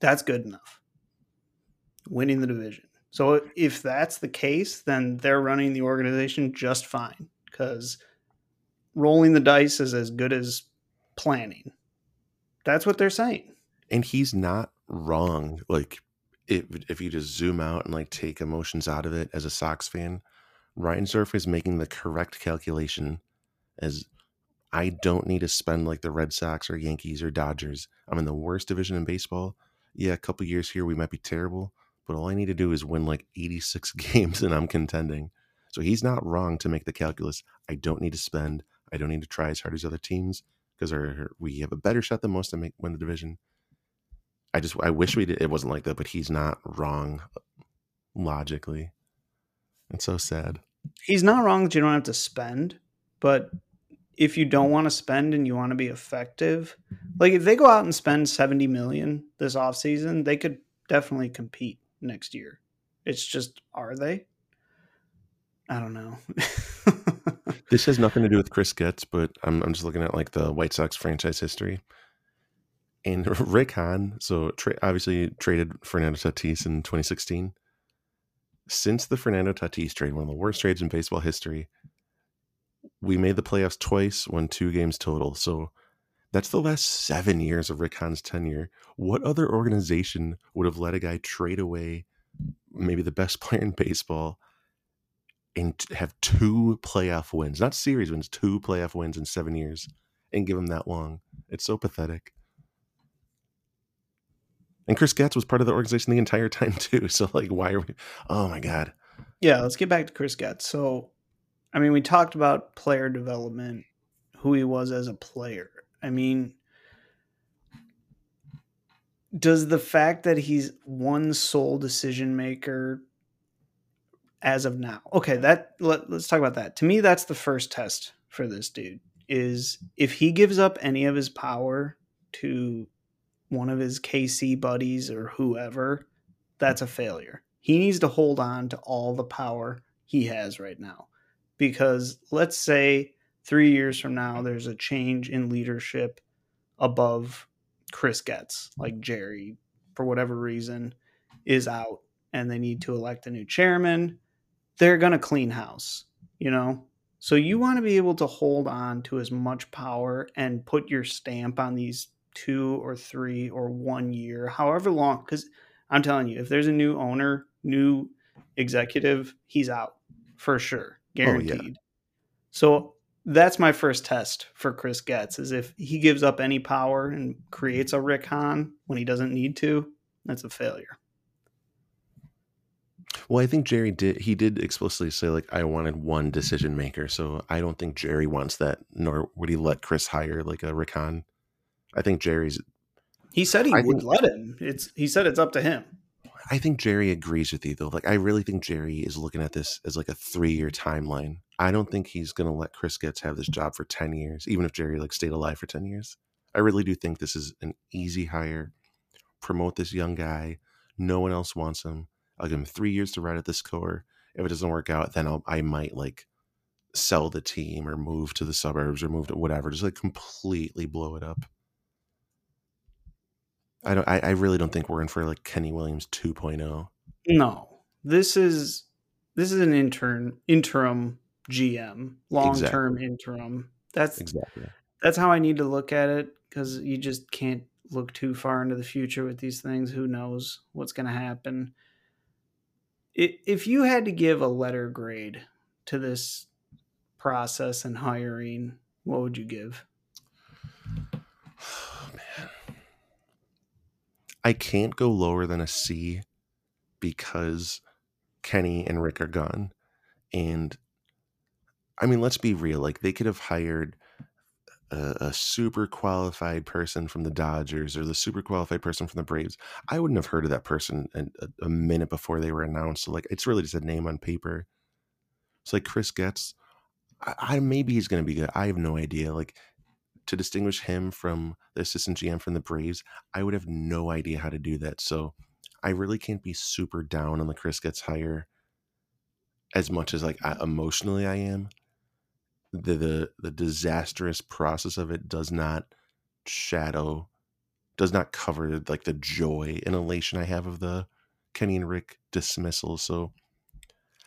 That's good enough. Winning the division. So if that's the case, then they're running the organization just fine, because rolling the dice is as good as planning. That's what they're saying. And he's not wrong. Like, if you just zoom out and like take emotions out of it as a Sox fan, Reinsdorf is making the correct calculation as, I don't need to spend like the Red Sox or Yankees or Dodgers. I'm in the worst division in baseball. Yeah, a couple years here, we might be terrible, but all I need to do is win like 86 games and I'm contending. So he's not wrong to make the calculus. I don't need to spend. I don't need to try as hard as other teams, because we have a better shot than most to win the division. I wish we did. It wasn't like that, but he's not wrong logically. It's so sad. He's not wrong that you don't have to spend, but if you don't want to spend and you want to be effective, like if they go out and spend $70 million this offseason, they could definitely compete next year. It's just, are they? I don't know. This has nothing to do with Chris Getz, but I'm just looking at like the White Sox franchise history. And Rick Hahn, so obviously traded Fernando Tatis in 2016. Since the Fernando Tatis trade, one of the worst trades in baseball history, we made the playoffs twice, won 2 games total. So that's the last 7 years of Rick Hahn's tenure. What other organization would have let a guy trade away maybe the best player in baseball and have 2 playoff wins, not series wins, 2 playoff wins in 7 years, and give him that long? It's so pathetic. And Chris Getz was part of the organization the entire time too. So like, why are we, oh my God. Yeah. Let's get back to Chris Getz. So, I mean, we talked about player development, who he was as a player. I mean, does the fact that he's one sole decision maker as of now? Okay, let's talk about that. To me, that's the first test for this dude, is if he gives up any of his power to one of his KC buddies or whoever, that's a failure. He needs to hold on to all the power he has right now. Because let's say 3 years from now, there's a change in leadership above Chris Getz, like Jerry, for whatever reason, is out and they need to elect a new chairman. They're going to clean house, you know? So you want to be able to hold on to as much power and put your stamp on these 2 or 3 or 1 year, however long. Because I'm telling you, if there's a new owner, new executive, he's out for sure. Guaranteed. Oh, yeah. So that's my first test for Chris Getz, is if he gives up any power and creates a Rick Hahn when he doesn't need to, that's a failure. Well, I think Jerry did. He did explicitly say, like, I wanted one decision maker. So I don't think Jerry wants that, nor would he let Chris hire like a Rick Hahn. I think Jerry's. He said he would let him. He said it's up to him. I think Jerry agrees with you, though. Like, I really think Jerry is looking at this as like a 3-year timeline. I don't think he's going to let Chris Getz have this job for 10 years, even if Jerry like stayed alive for 10 years. I really do think this is an easy hire. Promote this young guy. No one else wants him. I'll give him 3 years to ride at this core. If it doesn't work out, then I might like sell the team or move to the suburbs or move to whatever. Just like completely blow it up. I really don't think we're in for like Kenny Williams 2.0. No, this is an interim GM, long-term interim. That's exactly, that's how I need to look at it, because you just can't look too far into the future with these things. Who knows what's going to happen? If you had to give a letter grade to this process and hiring, what would you give? Oh, man. I can't go lower than a C because Kenny and Rick are gone. And I mean, let's be real. Like, they could have hired a super qualified person from the Dodgers or the super qualified person from the Braves. I wouldn't have heard of that person a minute before they were announced. So, like, it's really just a name on paper. It's like Chris Getz. I maybe he's going to be good. I have no idea. Like, to distinguish him from the assistant GM from the Braves, I would have no idea how to do that. So I really can't be super down on the Chris Getz hire as much as, like, emotionally I am. The disastrous process of it does not cover like the joy and elation I have of the Kenny and Rick dismissal. So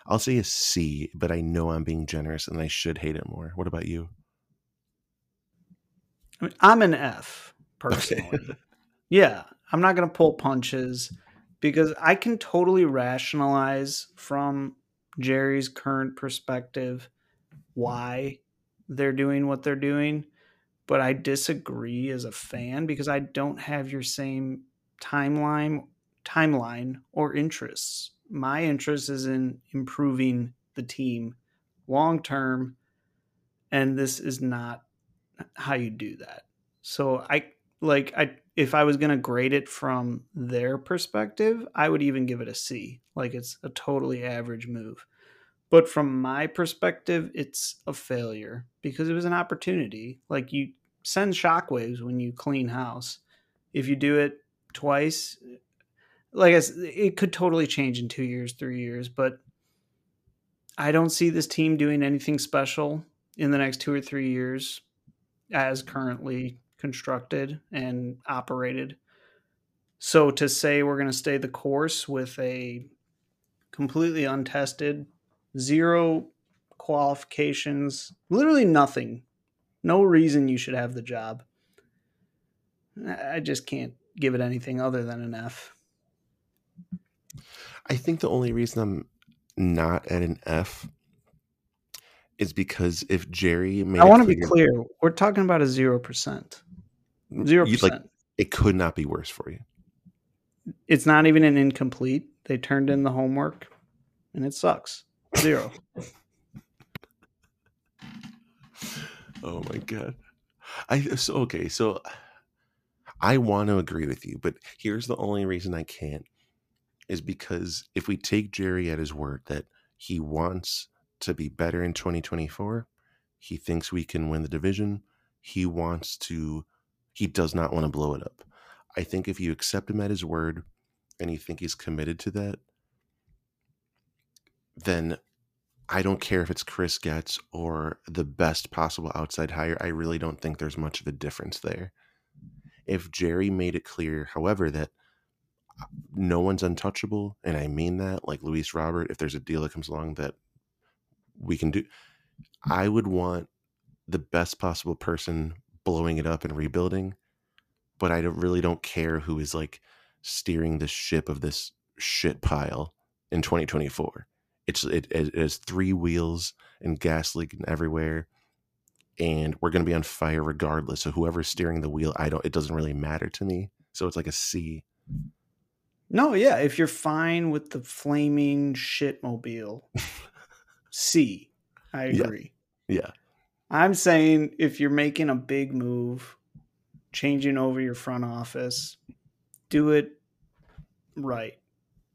I'll say a C, but I know I'm being generous and I should hate it more. What about you? I mean, I'm an F personally. Okay. Yeah. I'm not going to pull punches because I can totally rationalize from Jerry's current perspective why they're doing what they're doing, but I disagree as a fan because I don't have your same timeline or interests. My interest is in improving the team long term, and this is not how you do that. So if I was going to grade it from their perspective, I would even give it a C. Like, it's a totally average move. But from my perspective, it's a failure because it was an opportunity. Like, you send shockwaves when you clean house. If you do it twice, like, it could totally change in 2 years, 3 years, but I don't see this team doing anything special in the next 2 or 3 years as currently constructed and operated. So to say we're going to stay the course with a completely untested, zero qualifications, literally nothing. No reason you should have the job. I just can't give it anything other than an F. I think the only reason I'm not at an F is because if Jerry made... I want to be clear. We're talking about a 0%. 0%. Like, it could not be worse for you. It's not even an incomplete. They turned in the homework, and it sucks. 0. Oh my God. So I want to agree with you, but here's the only reason I can't is because if we take Jerry at his word that he wants to be better in 2024, he thinks we can win the division. He does not want to blow it up. I think if you accept him at his word and you think he's committed to that, then I don't care if it's Chris Getz or the best possible outside hire. I really don't think there's much of a difference there. If Jerry made it clear, however, that no one's untouchable, and I mean that, like Luis Robert, if there's a deal that comes along that we can do, I would want the best possible person blowing it up and rebuilding, but I really don't care who is, like, steering the ship of this shit pile in 2024. It has three wheels and gas leaking everywhere, and we're going to be on fire regardless. So whoever's steering the wheel, it doesn't really matter to me. So it's like a C. No, yeah. If you're fine with the flaming shitmobile, C. I agree. Yeah. I'm saying if you're making a big move, changing over your front office, do it right.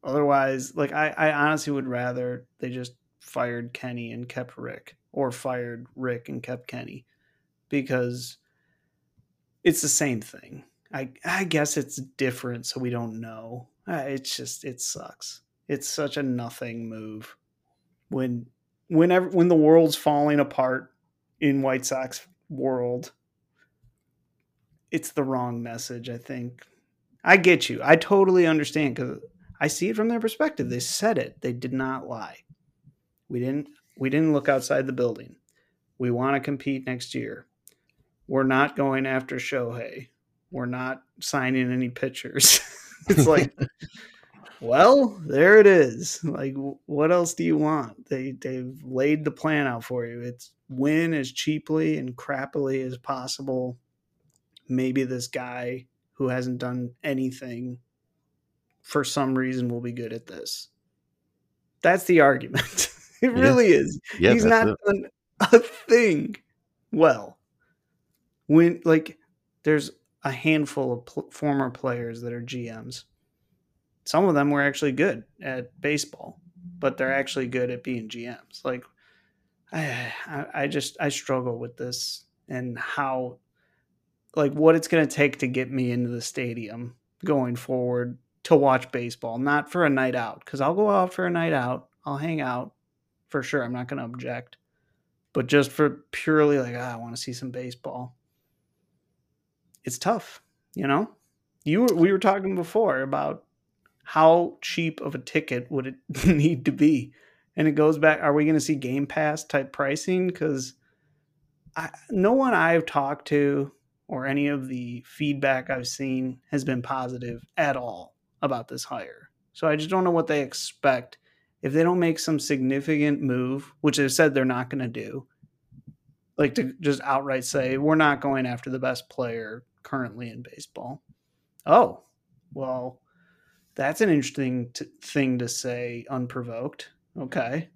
Otherwise, like, I honestly would rather they just fired Kenny and kept Rick, or fired Rick and kept Kenny, because it's the same thing. I guess it's different, so we don't know. It's just, it sucks. It's such a nothing move. When the world's falling apart in White Sox world, it's the wrong message, I think. I get you. I totally understand, because I see it from their perspective. They said it. They did not lie. We didn't look outside the building. We want to compete next year. We're not going after Shohei. We're not signing any pitchers. It's like, Well, there it is. Like, what else do you want? They've laid the plan out for you. It's win as cheaply and crappily as possible. Maybe this guy who hasn't done anything for some reason will be good at this. That's the argument. It really is. Yeah, he's not done a thing well. When, like, there's a handful of former players that are GMs. Some of them were actually good at baseball, but they're actually good at being GMs. Like, I struggle with this and how, like, what it's going to take to get me into the stadium going forward to watch baseball, not for a night out, because I'll go out for a night out. I'll hang out for sure. I'm not going to object, but just for purely like, I want to see some baseball. It's tough. You know, we were talking before about how cheap of a ticket would it need to be? And it goes back, are we going to see Game Pass type pricing? Because no one I've talked to or any of the feedback I've seen has been positive at all about this hire. So I just don't know what they expect. If they don't make some significant move, which they've said they're not going to do, like to just outright say, we're not going after the best player currently in baseball. Oh, well, that's an interesting thing to say unprovoked. Okay.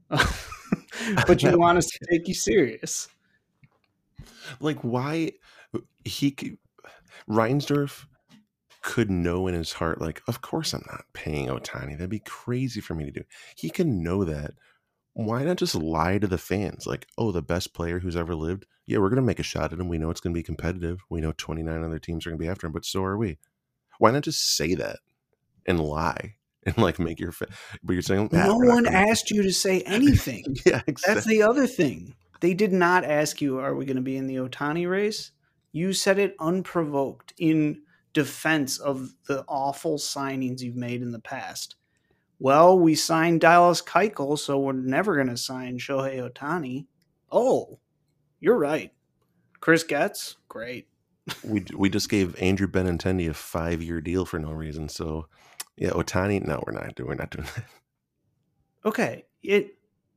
But you want us to take you serious. Like, why Reinsdorf could know in his heart, like, of course I'm not paying Ohtani. That'd be crazy for me to do. He can know that. Why not just lie to the fans? Like, oh, the best player who's ever lived. Yeah, we're going to make a shot at him. We know it's going to be competitive. We know 29 other teams are going to be after him, but so are we. Why not just say that? And lie and like make your face, but you're saying no one asked you to say anything. Yeah, exactly. That's the other thing. They did not ask you, are we going to be in the Ohtani race? You said it unprovoked in defense of the awful signings you've made in the past. Well, we signed Dallas Keuchel, so we're never going to sign Shohei Ohtani. Oh, you're right. Chris Getz, great. We just gave Andrew Benintendi a 5-year deal for no reason. So, yeah, Ohtani, no, we're not doing that. Okay,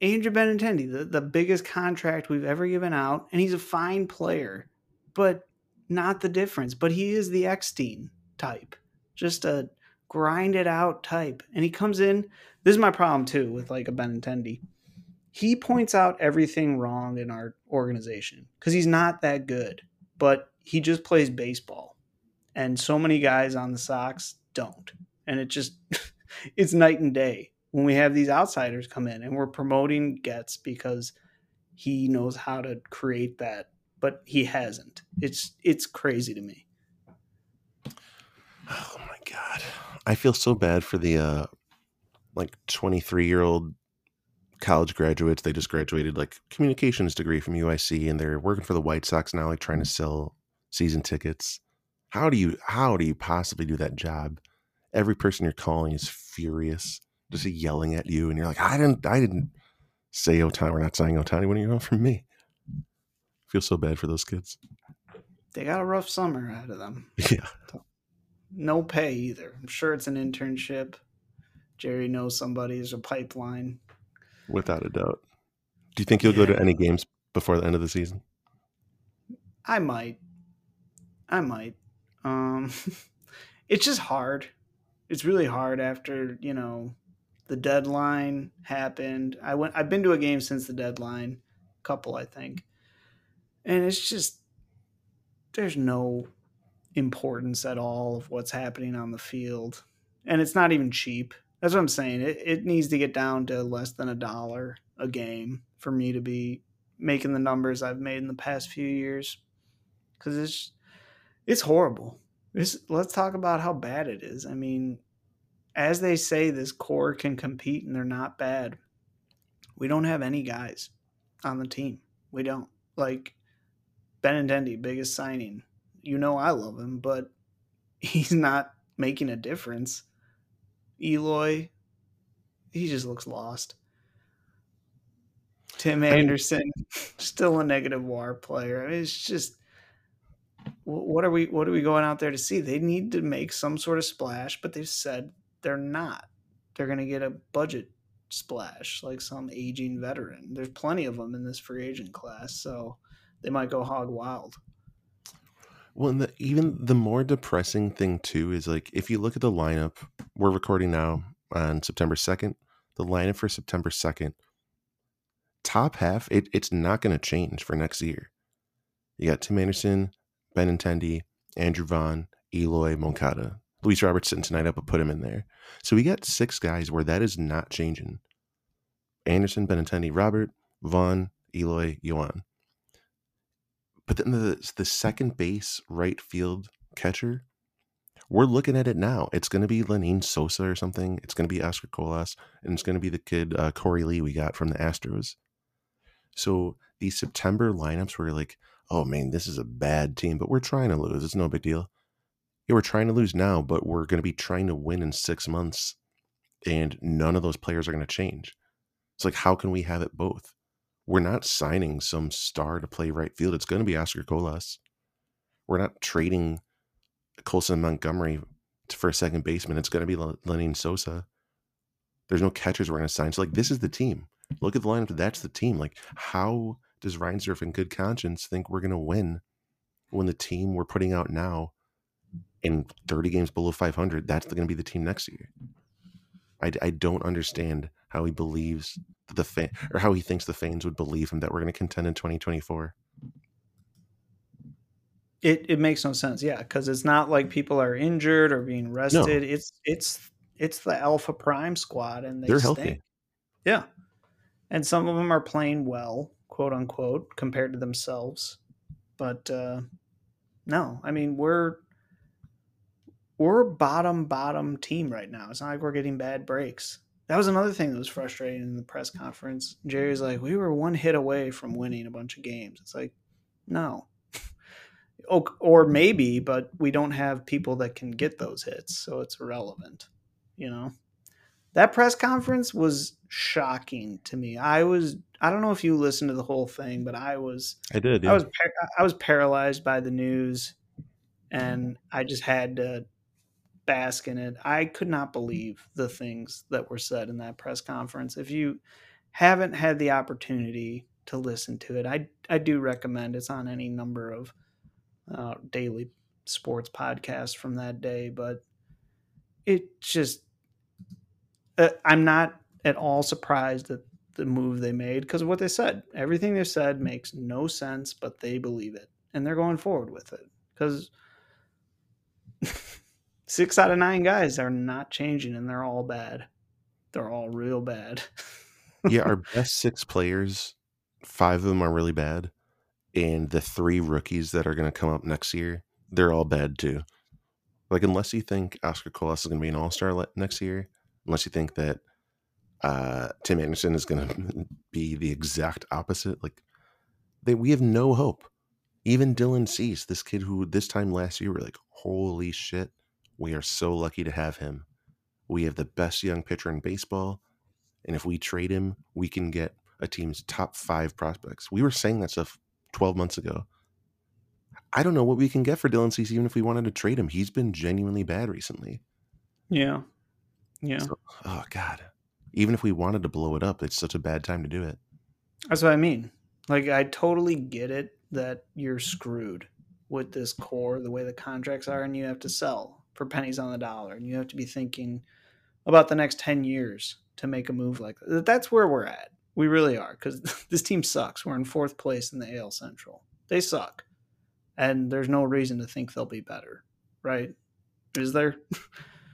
Andrew Benintendi, the biggest contract we've ever given out, and he's a fine player, but not the difference. But he is the Eckstein type, just a grind it out type, and he comes in. This is my problem too with like a Benintendi. He points out everything wrong in our organization because he's not that good, but he just plays baseball, and so many guys on the Sox don't. And it just, it's night and day when we have these outsiders come in and we're promoting Getz because he knows how to create that, but he hasn't. It's crazy to me. Oh my God. I feel so bad for the, like 23-year-old college graduates. They just graduated like communications degree from UIC and they're working for the White Sox now, like trying to sell season tickets. How do you possibly do that job? Every person you're calling is furious, just yelling at you, and you're like, I didn't say Ohtani. We're not saying Ohtani. What do you want from me? I feel so bad for those kids. They got a rough summer out of them. Yeah. No pay either. I'm sure it's an internship. Jerry knows somebody. There's a pipeline. Without a doubt. Do you think you'll go to any games before the end of the season? I might. It's just hard. It's really hard after, you know, the deadline happened. I've been to a game since the deadline, a couple, I think. And it's just, there's no importance at all of what's happening on the field. And it's not even cheap. That's what I'm saying. It needs to get down to less than $1 a game for me to be making the numbers I've made in the past few years. Because it's horrible. Let's talk about how bad it is. I mean, as they say, this core can compete and they're not bad. We don't have any guys on the team. We don't. Like, Benintendi, biggest signing. You know I love him, but he's not making a difference. Eloy, he just looks lost. Tim Anderson, still a negative WAR player. I mean, it's just... What are we going out there to see? They need to make some sort of splash, but they've said they're not. they're going to get a budget splash, like some aging veteran. There's plenty of them in this free agent class, so they might go hog wild. Well, and even the more depressing thing, too, is like if you look at the lineup, we're recording now on September 2nd. The lineup for September 2nd, top half, it's not going to change for next year. You got Tim Anderson, Benintendi, Andrew Vaughn, Eloy, Moncada. Luis Robert sitting tonight up, but put him in there. So we got six guys where that is not changing. Anderson, Benintendi, Robert, Vaughn, Eloy, Yohan. But then the second base right field catcher, we're looking at it now. It's going to be Lenin Sosa or something. It's going to be Oscar Colas, and it's going to be the kid Corey Lee we got from the Astros. So these September lineups were like, oh, man, this is a bad team, but we're trying to lose. It's no big deal. Yeah, we're trying to lose now, but we're going to be trying to win in 6 months, and none of those players are going to change. It's like, how can we have it both? We're not signing some star to play right field. It's going to be Oscar Colas. We're not trading Colson Montgomery for a second baseman. It's going to be Lenin Sosa. There's no catchers we're going to sign. So, like, this is the team. Look at the lineup. That's the team. Like, how does Reinsdorf in good conscience think we're going to win when the team we're putting out now in 30 games below 500, that's going to be the team next year? I don't understand how he believes the fan, or how he thinks the fans would believe him that we're going to contend in 2024. It makes no sense, yeah, because it's not like people are injured or being rested. No. It's the Alpha Prime squad, and they're stink. Healthy. Yeah, and some of them are playing well, quote unquote, compared to themselves. But no, I mean we're bottom team right now. It's not like we're getting bad breaks. That was another thing that was frustrating in the press conference. Jerry's like, we were one hit away from winning a bunch of games. It's like, no. Or maybe, but we don't have people that can get those hits, so it's irrelevant. You know, that press conference was shocking to me. I don't know if you listened to the whole thing, but I did. Yeah. I was paralyzed by the news, and I just had to bask in it. I could not believe the things that were said in that press conference. If you haven't had the opportunity to listen to it, I do recommend. It's on any number of daily sports podcast from that day, but it just I'm not at all surprised at the move they made, because of what they said. Everything they've said makes no sense, but they believe it, and they're going forward with it, because 6 out of 9 guys are not changing, and they're all bad. They're all real bad. Yeah, our best 6 players, 5 of them are really bad. And the 3 rookies that are going to come up next year, they're all bad too. Like, unless you think Oscar Colas is going to be an all-star next year, unless you think that Tim Anderson is going to be the exact opposite, like, we have no hope. Even Dylan Cease, this kid who this time last year, we're like, holy shit, we are so lucky to have him. We have the best young pitcher in baseball, and if we trade him, we can get a team's top 5 prospects. We were saying that stuff 12 months ago. I don't know what we can get for Dylan Cease, even if we wanted to trade him. He's been genuinely bad recently. Yeah. So, oh God. Even if we wanted to blow it up, it's such a bad time to do it. That's what I mean. Like, I totally get it that you're screwed with this core, the way the contracts are, and you have to sell for pennies on the dollar, and you have to be thinking about the next 10 years to make a move like that. That's where we're at. We really are, because this team sucks. We're in 4th place in the AL Central. They suck, and there's no reason to think they'll be better, right? Is there?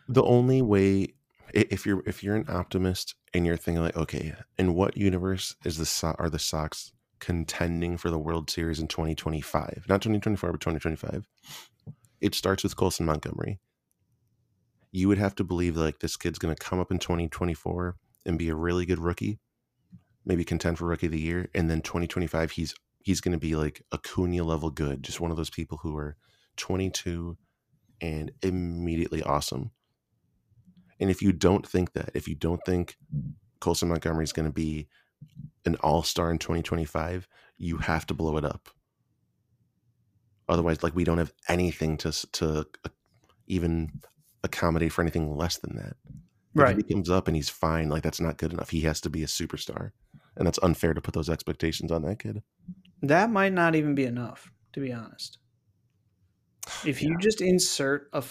The only way, if you're an optimist and you're thinking like, okay, in what universe are the Sox contending for the World Series in 2025? Not 2024, but 2025. It starts with Colson Montgomery. You would have to believe like this kid's going to come up in 2024 and be a really good rookie, maybe contend for Rookie of the Year, and then 2025, he's going to be like Acuna level good, just one of those people who are 22 and immediately awesome. And if you don't think that, if you don't think Colson Montgomery is going to be an all-star in 2025, you have to blow it up. Otherwise, like, we don't have anything to even accommodate for anything less than that. Right. If he comes up and he's fine, like, that's not good enough. He has to be a superstar. And that's unfair to put those expectations on that kid. That might not even be enough, to be honest. If you just insert a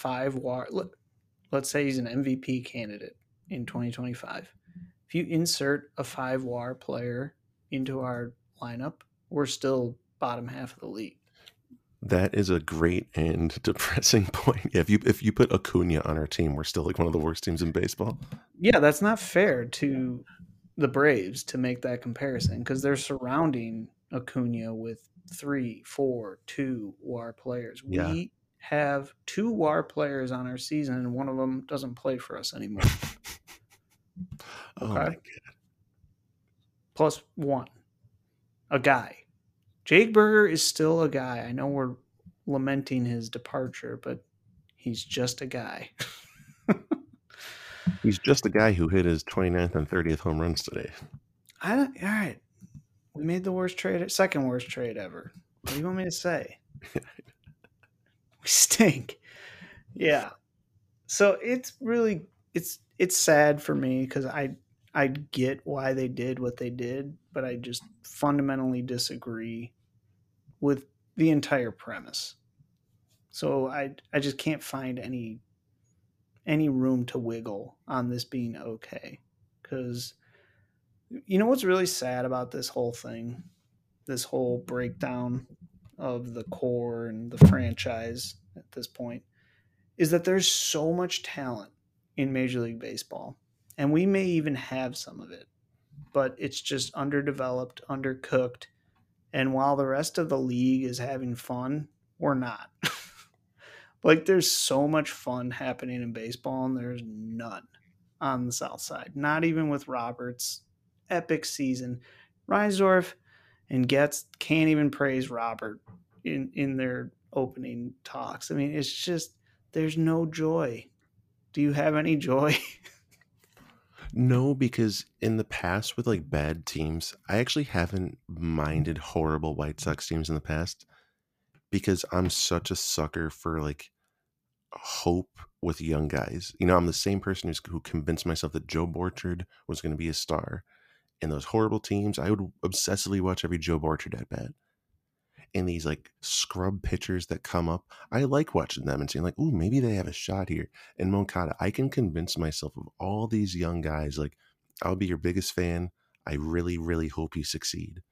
let's say he's an MVP candidate in 2025. If you insert a 5-WAR player into our lineup, we're still bottom half of the league. That is a great and depressing point. If you put Acuna on our team, we're still like one of the worst teams in baseball. Yeah, that's not fair to the Braves to make that comparison, because they're surrounding Acuna with 3, 4, 2 WAR players. Yeah. We have 2 WAR players on our season, and one of them doesn't play for us anymore. Oh, okay. My God. Plus one. A guy. Jake Burger is still a guy. I know we're lamenting his departure, but he's just a guy. He's just a guy who hit his 29th and 30th home runs today. All right. We made the second worst trade ever. What do you want me to say? We stink. Yeah. So it's really, it's sad for me, because I get why they did what they did, but I just fundamentally disagree with the entire premise. So I just can't find any room to wiggle on this being okay. Because you know what's really sad about this whole thing, this whole breakdown of the core and the franchise at this point, is that there's so much talent in Major League Baseball. And we may even have some of it, but it's just underdeveloped, undercooked. And while the rest of the league is having fun, we're not. Like, there's so much fun happening in baseball, and there's none on the South Side. Not even with Robert's epic season. Reinsdorf and Getz can't even praise Robert in their opening talks. I mean, it's just, there's no joy. Do you have any joy? No, because in the past with like bad teams, I actually haven't minded horrible White Sox teams in the past, because I'm such a sucker for like hope with young guys. You know, I'm the same person who convinced myself that Joe Borchard was going to be a star. And those horrible teams, I would obsessively watch every Joe Borchard at bat. And these like scrub pitchers that come up, I like watching them and seeing like, ooh, maybe they have a shot here. And Moncada, I can convince myself of all these young guys, like, I'll be your biggest fan. I really, really hope you succeed.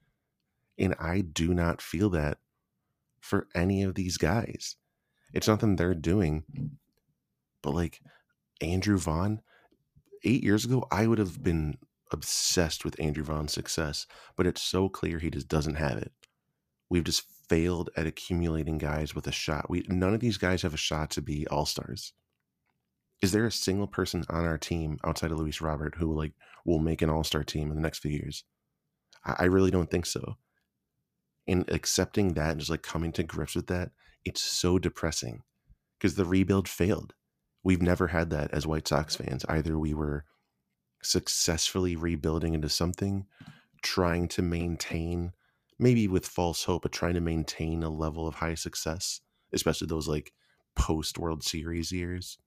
And I do not feel that for any of these guys. It's nothing they're doing. But like Andrew Vaughn, 8 years ago, I would have been obsessed with Andrew Vaughn's success, but it's so clear he just doesn't have it. We've just failed at accumulating guys with a shot. None of these guys have a shot to be all-stars. Is there a single person on our team outside of Luis Robert who like will make an all-star team in the next few years? I really don't think so. And accepting that and just like coming to grips with that, it's so depressing, because the rebuild failed. We've never had that as White Sox fans. Either we were successfully rebuilding into something, trying to maintain, maybe with false hope, but trying to maintain a level of high success, especially those like post World Series years.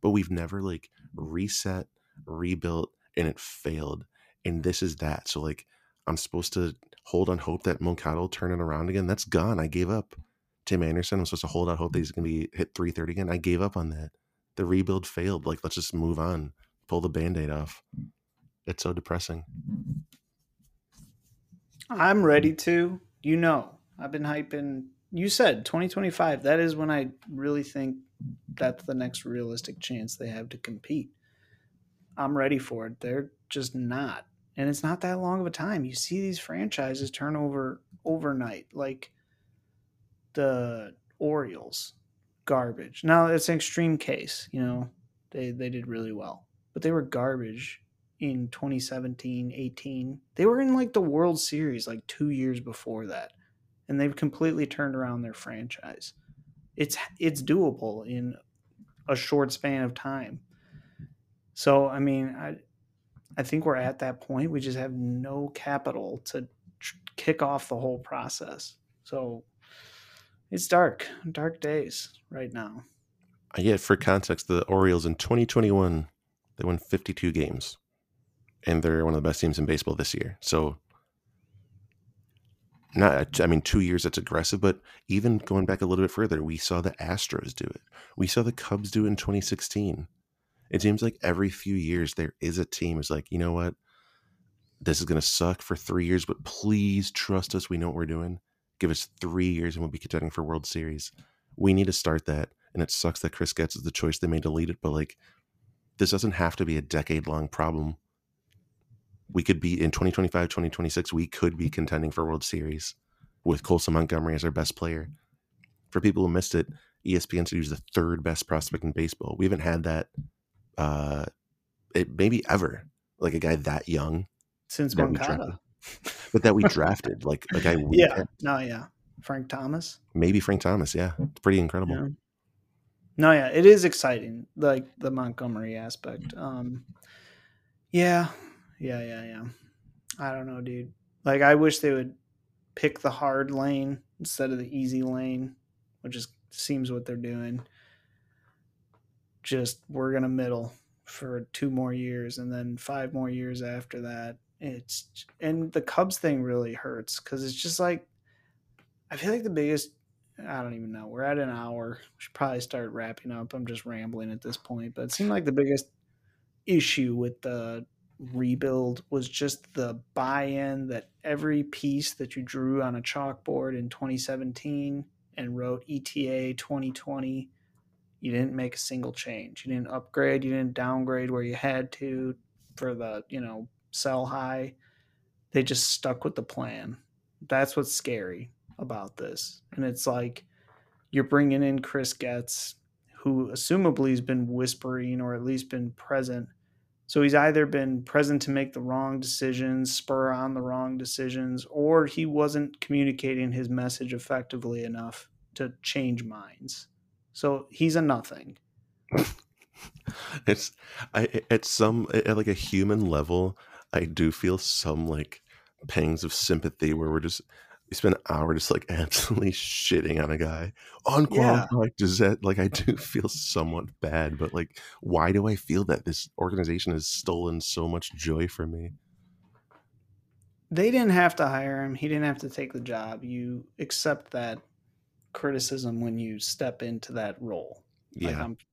But we've never like reset, rebuilt, and it failed. And this is that. So like, I'm supposed to hold on hope that Moncada will turn it around again. That's gone. I gave up. Tim Anderson, I'm supposed to hold out hope that he's going to be hit 330 again. I gave up on that. The rebuild failed. Like, let's just move on. Pull the Band-Aid off. It's so depressing. I'm ready to, you know, I've been hyping. You said 2025. That is when I really think that's the next realistic chance they have to compete. I'm ready for it. They're just not. And it's not that long of a time. You see these franchises turn over overnight, like the Orioles, garbage. Now, it's an extreme case. You know, they did really well, but they were garbage in 2017, 18. They were in like the World Series like 2 years before that, and they've completely turned around their franchise. It's doable in a short span of time. So, I mean, I think we're at that point. We just have no capital to kick off the whole process. So it's dark days right now. Yeah, for context, the Orioles in 2021 They won 52 games, and they're one of the best teams in baseball this year. So, not, I mean, 2 years, that's aggressive, but even going back a little bit further, we saw the Astros do it. We saw the Cubs do it in 2016. It seems like every few years there is a team is like, you know what? This is going to suck for 3 years, but please trust us. We know what we're doing. Give us 3 years and we'll be contending for World Series. We need to start that. And it sucks that Chris Getz is the choice they made to lead it. But like, this doesn't have to be a decade-long problem. We could be in 2025, 2026, we could be contending for World Series with Colson Montgomery as our best player. For people who missed it, ESPN said he was the third best prospect in baseball. We haven't had that maybe ever, like a guy that young. Since Moncada. But that we drafted, like a guy we kept. No, yeah. Frank Thomas. Maybe Frank Thomas, yeah. It's pretty incredible. Yeah. No, yeah. It is exciting, like the Montgomery aspect. Yeah. I don't know, dude. Like, I wish they would pick the hard lane instead of the easy lane, which is seems what they're doing. Just we're going to middle for 2 more years and then 5 more years after that. And the Cubs thing really hurts because it's just like, I feel like the biggest, I don't even know. We're at an hour. We should probably start wrapping up. I'm just rambling at this point, but it seemed like the biggest issue with the rebuild was just the buy-in that every piece that you drew on a chalkboard in 2017 and wrote ETA 2020, you didn't make a single change. You didn't upgrade. You didn't downgrade where you had to for the, you know, sell high. They just stuck with the plan. That's what's scary about this. And it's like you're bringing in Chris Getz, who assumably has been whispering or at least been present. So he's either been present to make the wrong decisions, spur on the wrong decisions, or he wasn't communicating his message effectively enough to change minds. So he's a nothing. At a human level, I do feel some like pangs of sympathy where we spend an hour just like absolutely shitting on a guy. Unqualified. Yeah. I do feel somewhat bad, but like, why do I feel that this organization has stolen so much joy from me? They didn't have to hire him. He didn't have to take the job. You accept that criticism when you step into that role. Yeah. Like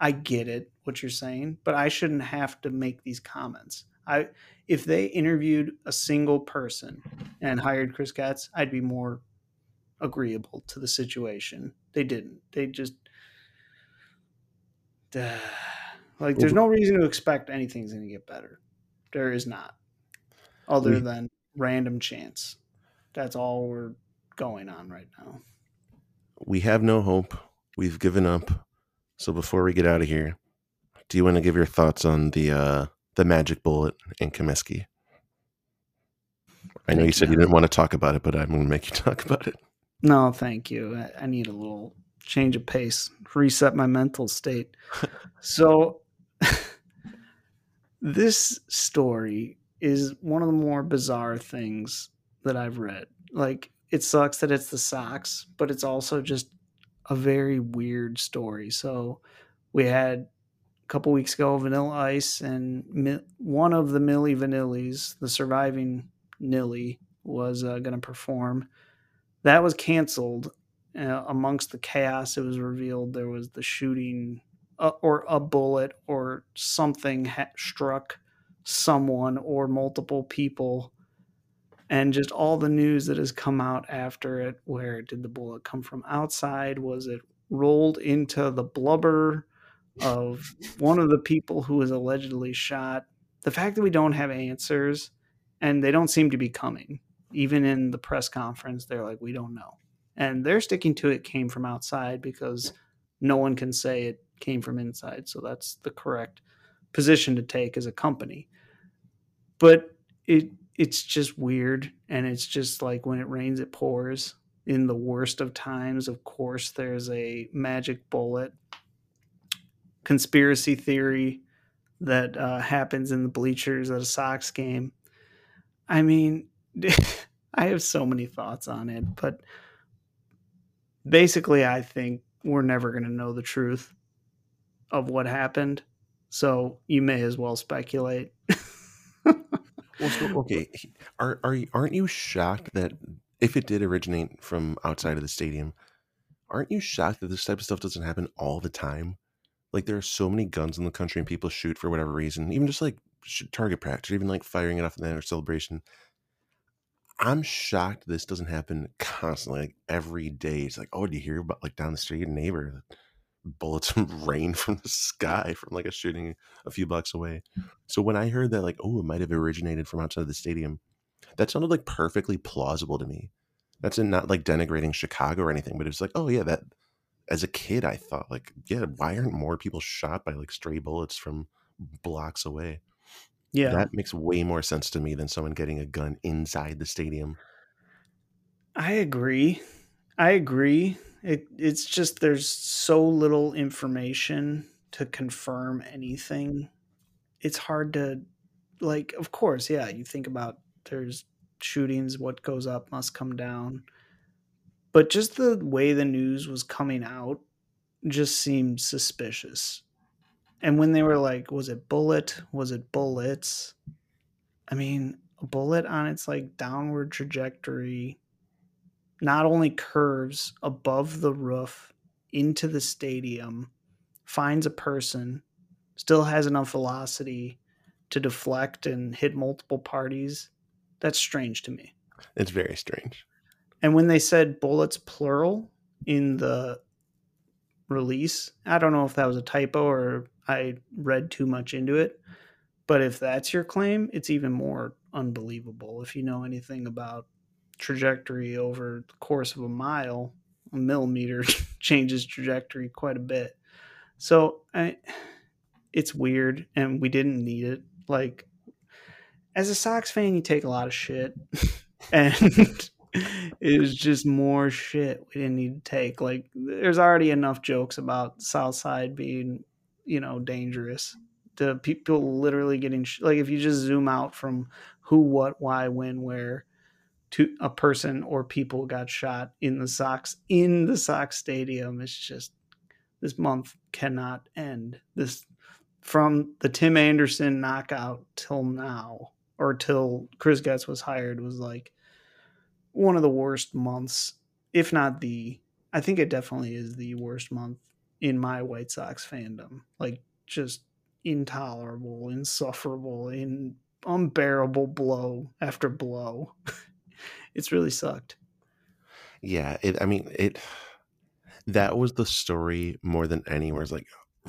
I get it, what you're saying, but I shouldn't have to make these comments. If they interviewed a single person and hired Chris Getz, I'd be more agreeable to the situation. They didn't. They just there's no reason to expect anything's going to get better. There is not, other than random chance. That's all we're going on right now. We have no hope. We've given up. So before we get out of here, do you want to give your thoughts on the magic bullet in Comiskey? I know you said you didn't want to talk about it, but I'm going to make you talk about it. No, thank you. I need a little change of pace, reset my mental state. So this story is one of the more bizarre things that I've read. Like, it sucks that it's the Sox, but it's also just a very weird story. So we had a couple weeks ago Vanilla Ice, and one of the Milli Vanillis, the surviving Nilly, was going to perform. That was canceled. Amongst the chaos, it was revealed there was the shooting or a bullet or something struck someone or multiple people. And just all the news that has come out after it, where did the bullet come from outside? Was it rolled into the blubber of one of the people who was allegedly shot? The fact that we don't have answers, and they don't seem to be coming. Even in the press conference, they're like, we don't know. And they're sticking to it came from outside because no one can say it came from inside. So that's the correct position to take as a company. But it's just weird, and it's just like when it rains, it pours. In the worst of times, of course, there's a magic bullet conspiracy theory that happens in the bleachers at a Sox game. I mean, I have so many thoughts on it, but basically I think we're never going to know the truth of what happened. So you may as well speculate. Well, so, okay, aren't you shocked that if it did originate from outside of the stadium, aren't you shocked that this type of stuff doesn't happen all the time? Like, there are so many guns in the country and people shoot for whatever reason, even just like target practice, or even like firing it off in the celebration. I'm shocked this doesn't happen constantly, like every day. It's like, oh, do you hear about like down the street, your neighbor, bullets rain from the sky from like a shooting a few blocks away. So when I heard that, like, oh, it might have originated from outside of the stadium, that sounded like perfectly plausible to me. That's not like denigrating Chicago or anything, but it's like, oh yeah, that as a kid I thought, like, yeah, why aren't more people shot by like stray bullets from blocks away? Yeah, that makes way more sense to me than someone getting a gun inside the stadium. I agree. It's just there's so little information to confirm anything. It's hard to, like, of course, yeah, you think about there's shootings, what goes up must come down. But just the way the news was coming out just seemed suspicious. And when they were like, was it bullet? Was it bullets? I mean, a bullet on its like downward trajectory not only curves above the roof into the stadium, finds a person, still has enough velocity to deflect and hit multiple parties. That's strange to me. It's very strange. And when they said bullets plural in the release, I don't know if that was a typo or I read too much into it, but if that's your claim, it's even more unbelievable. If you know anything about trajectory over the course of a mile, a millimeter changes trajectory quite a bit. So it's weird, and we didn't need it. Like, as a Sox fan, you take a lot of shit, and it was just more shit we didn't need to take. Like, there's already enough jokes about Southside being, you know, dangerous to people literally getting like, if you just zoom out from who, what, why, when, where, to a person or people got shot in the Sox stadium. It's just, this month cannot end. This, from the Tim Anderson knockout till now, or till Chris Getz was hired, was like one of the worst months, if not the, I think it definitely is the worst month in my White Sox fandom. Like, just intolerable, insufferable, unbearable blow after blow. It's really sucked. Yeah, that was the story more than anywhere. It's like,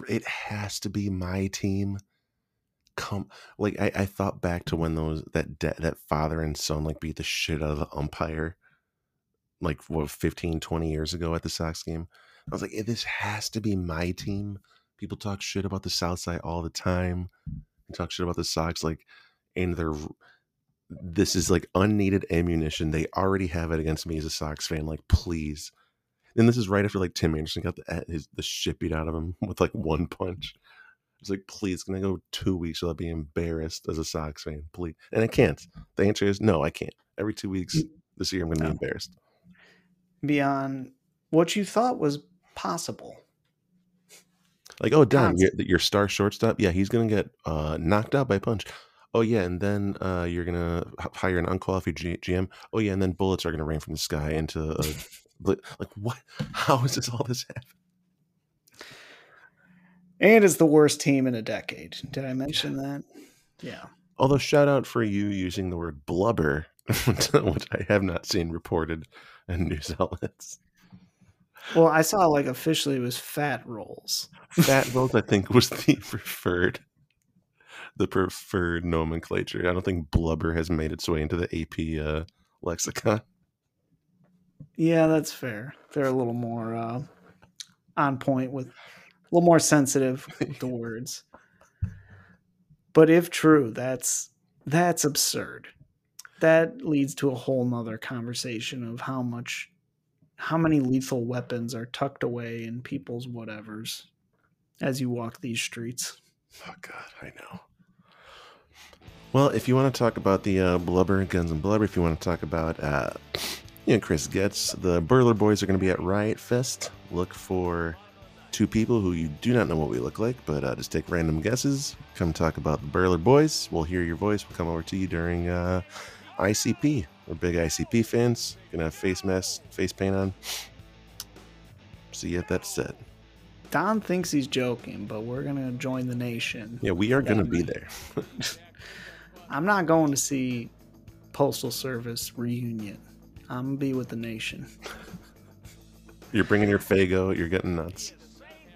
it has to be my team. Come, like, I thought back to when that father and son like beat the shit out of the umpire, like what, 15, 20 years ago at the Sox game. I was like, this has to be my team. People talk shit about the South Side all the time. They talk shit about the Sox, like, and they're. This is like unneeded ammunition. They already have it against me as a Sox fan. Like, please. And this is right after like Tim Anderson got the shit beat out of him with like one punch. It's like, please, can I go 2 weeks without being embarrassed as a Sox fan? Please. And I can't. The answer is no, I can't. Every 2 weeks this year, I'm going to be embarrassed. Beyond what you thought was possible. Like, oh, Don, your star shortstop. Yeah, he's going to get knocked out by a punch. Oh, yeah, and then you're going to hire an unqualified GM. Oh, yeah, and then bullets are going to rain from the sky into a... like, what? How is this all this happen? And it's the worst team in a decade. Did I mention that? Yeah. Although, shout out for you using the word blubber, which I have not seen reported in news outlets. Well, I saw, like, officially it was fat rolls. Fat rolls, I think, was the preferred nomenclature. I don't think blubber has made its way into the AP lexicon. Yeah, that's fair. They're a little more on point, with a little more sensitive with the words. But if true, that's absurd. That leads to a whole nother conversation of how many lethal weapons are tucked away in people's whatevers as you walk these streets. Oh God, I know. Well, if you want to talk about the blubber, guns and blubber, if you want to talk about Chris Getz, the Burler Boys are going to be at Riot Fest. Look for two people who you do not know what we look like, but just take random guesses. Come talk about the Burler boys. We'll hear your voice. We'll come over to you during ICP. We're big ICP fans. Gonna have face masks, face paint on. So yeah, that's said. Don thinks he's joking, but we're gonna join the nation. Yeah, we are gonna be there. I'm not going to see Postal Service reunion. I'm gonna be with the nation. You're bringing your Faygo. You're getting nuts.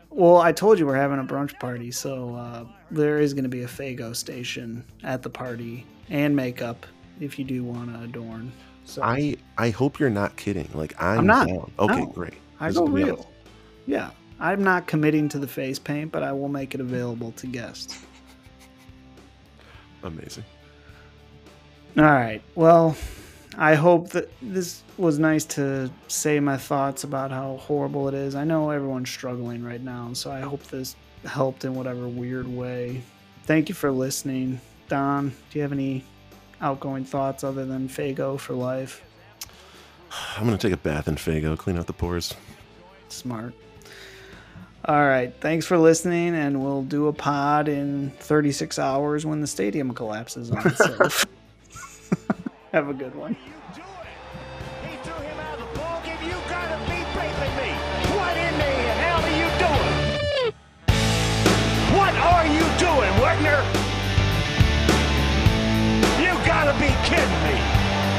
Well, I told you we're having a brunch party, so there is going to be a Faygo station at the party and makeup if you do want to adorn. So I hope you're not kidding. Like I'm not. Down. Okay, no, great. I go real. Honest. Yeah, I'm not committing to the face paint, but I will make it available to guests. Amazing. All right. Well, I hope that this was nice to say my thoughts about how horrible it is. I know everyone's struggling right now, so I hope this helped in whatever weird way. Thank you for listening. Don, do you have any outgoing thoughts other than Faygo for life? I'm going to take a bath in Faygo, clean out the pores. Smart. All right. Thanks for listening, and we'll do a pod in 36 hours when the stadium collapses on itself. Have a good one. You do it. He threw him out of the ballgame. You gotta be braving me. What in the hell are you doing? What are you doing, Wagner? You gotta be kidding me.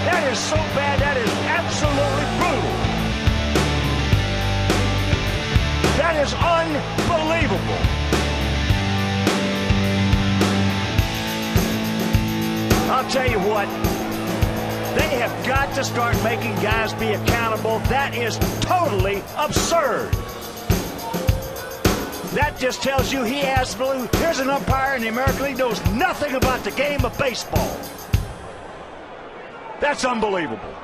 That is so bad. That is absolutely brutal. That is unbelievable. I'll tell you what. They have got to start making guys be accountable. That is totally absurd. That just tells you he has blue. Here's an umpire in the American League knows nothing about the game of baseball. That's unbelievable.